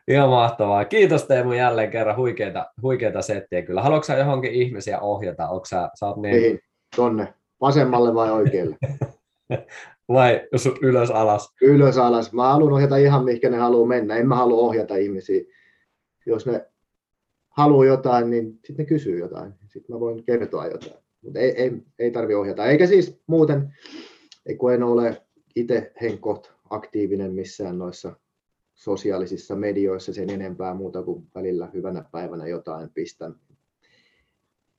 Ihan mahtavaa. Kiitos Teemu jälleen kerran. Huikeita, huikeita settiä kyllä. Haluatko sä johonkin ihmisiä ohjata? Onko sä, sä oot niin... Ei, tonne. Vasemmalle vai oikealle? Vai ylös alas? Ylös alas. Mä haluan ohjata ihan mihinkä ne haluaa mennä. En mä halua ohjata ihmisiä. Jos ne haluaa jotain, niin sitten ne kysyy jotain. Sitten mä voin kertoa jotain. Mutta ei, ei, ei tarvitse ohjata. Eikä siis muuten, kun en ole itse henkot aktiivinen missään noissa sosiaalisissa medioissa sen enempää muuta kuin välillä hyvänä päivänä jotain pistän.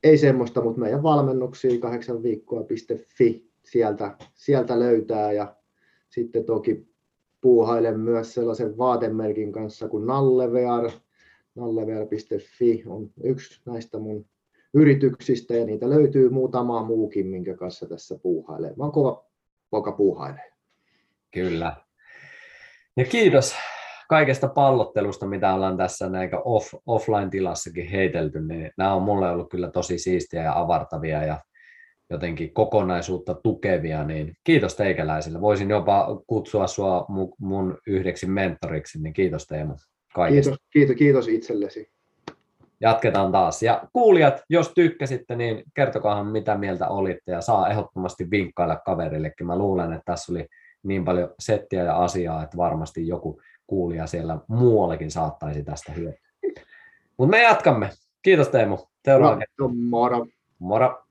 Ei semmoista, mutta meidän valmennuksia kahdeksan viikkoa piste fi sieltä, sieltä löytää, ja sitten toki puuhailen myös sellaisen vaatemerkin kanssa kuin Nallevear. Nallevear piste fi on yksi näistä mun yrityksistä, ja niitä löytyy muutama muukin, minkä kanssa tässä puuhailee. Mä oon kova poika puuhailee. Kyllä. Ja kiitos kaikesta pallottelusta, mitä ollaan tässä näinkä off, offline-tilassakin heitelty, niin nämä on mulle ollut kyllä tosi siistiä ja avartavia ja jotenkin kokonaisuutta tukevia, niin kiitos teikäläisille. Voisin jopa kutsua sua mun yhdeksi mentoriksi, niin kiitos Teemu kaikesta. Kiitos, kiitos, kiitos itsellesi. Jatketaan taas. Ja kuulijat, jos tykkäsitte, niin kertokaahan mitä mieltä olitte, ja saa ehdottomasti vinkkailla kaverillekin. Mä luulen, että tässä oli niin paljon settiä ja asiaa, että varmasti joku kuulija siellä muuallakin saattaisi tästä hyötyä. Mutta me jatkamme. Kiitos Teemu. Seuraava. Moro. Moro.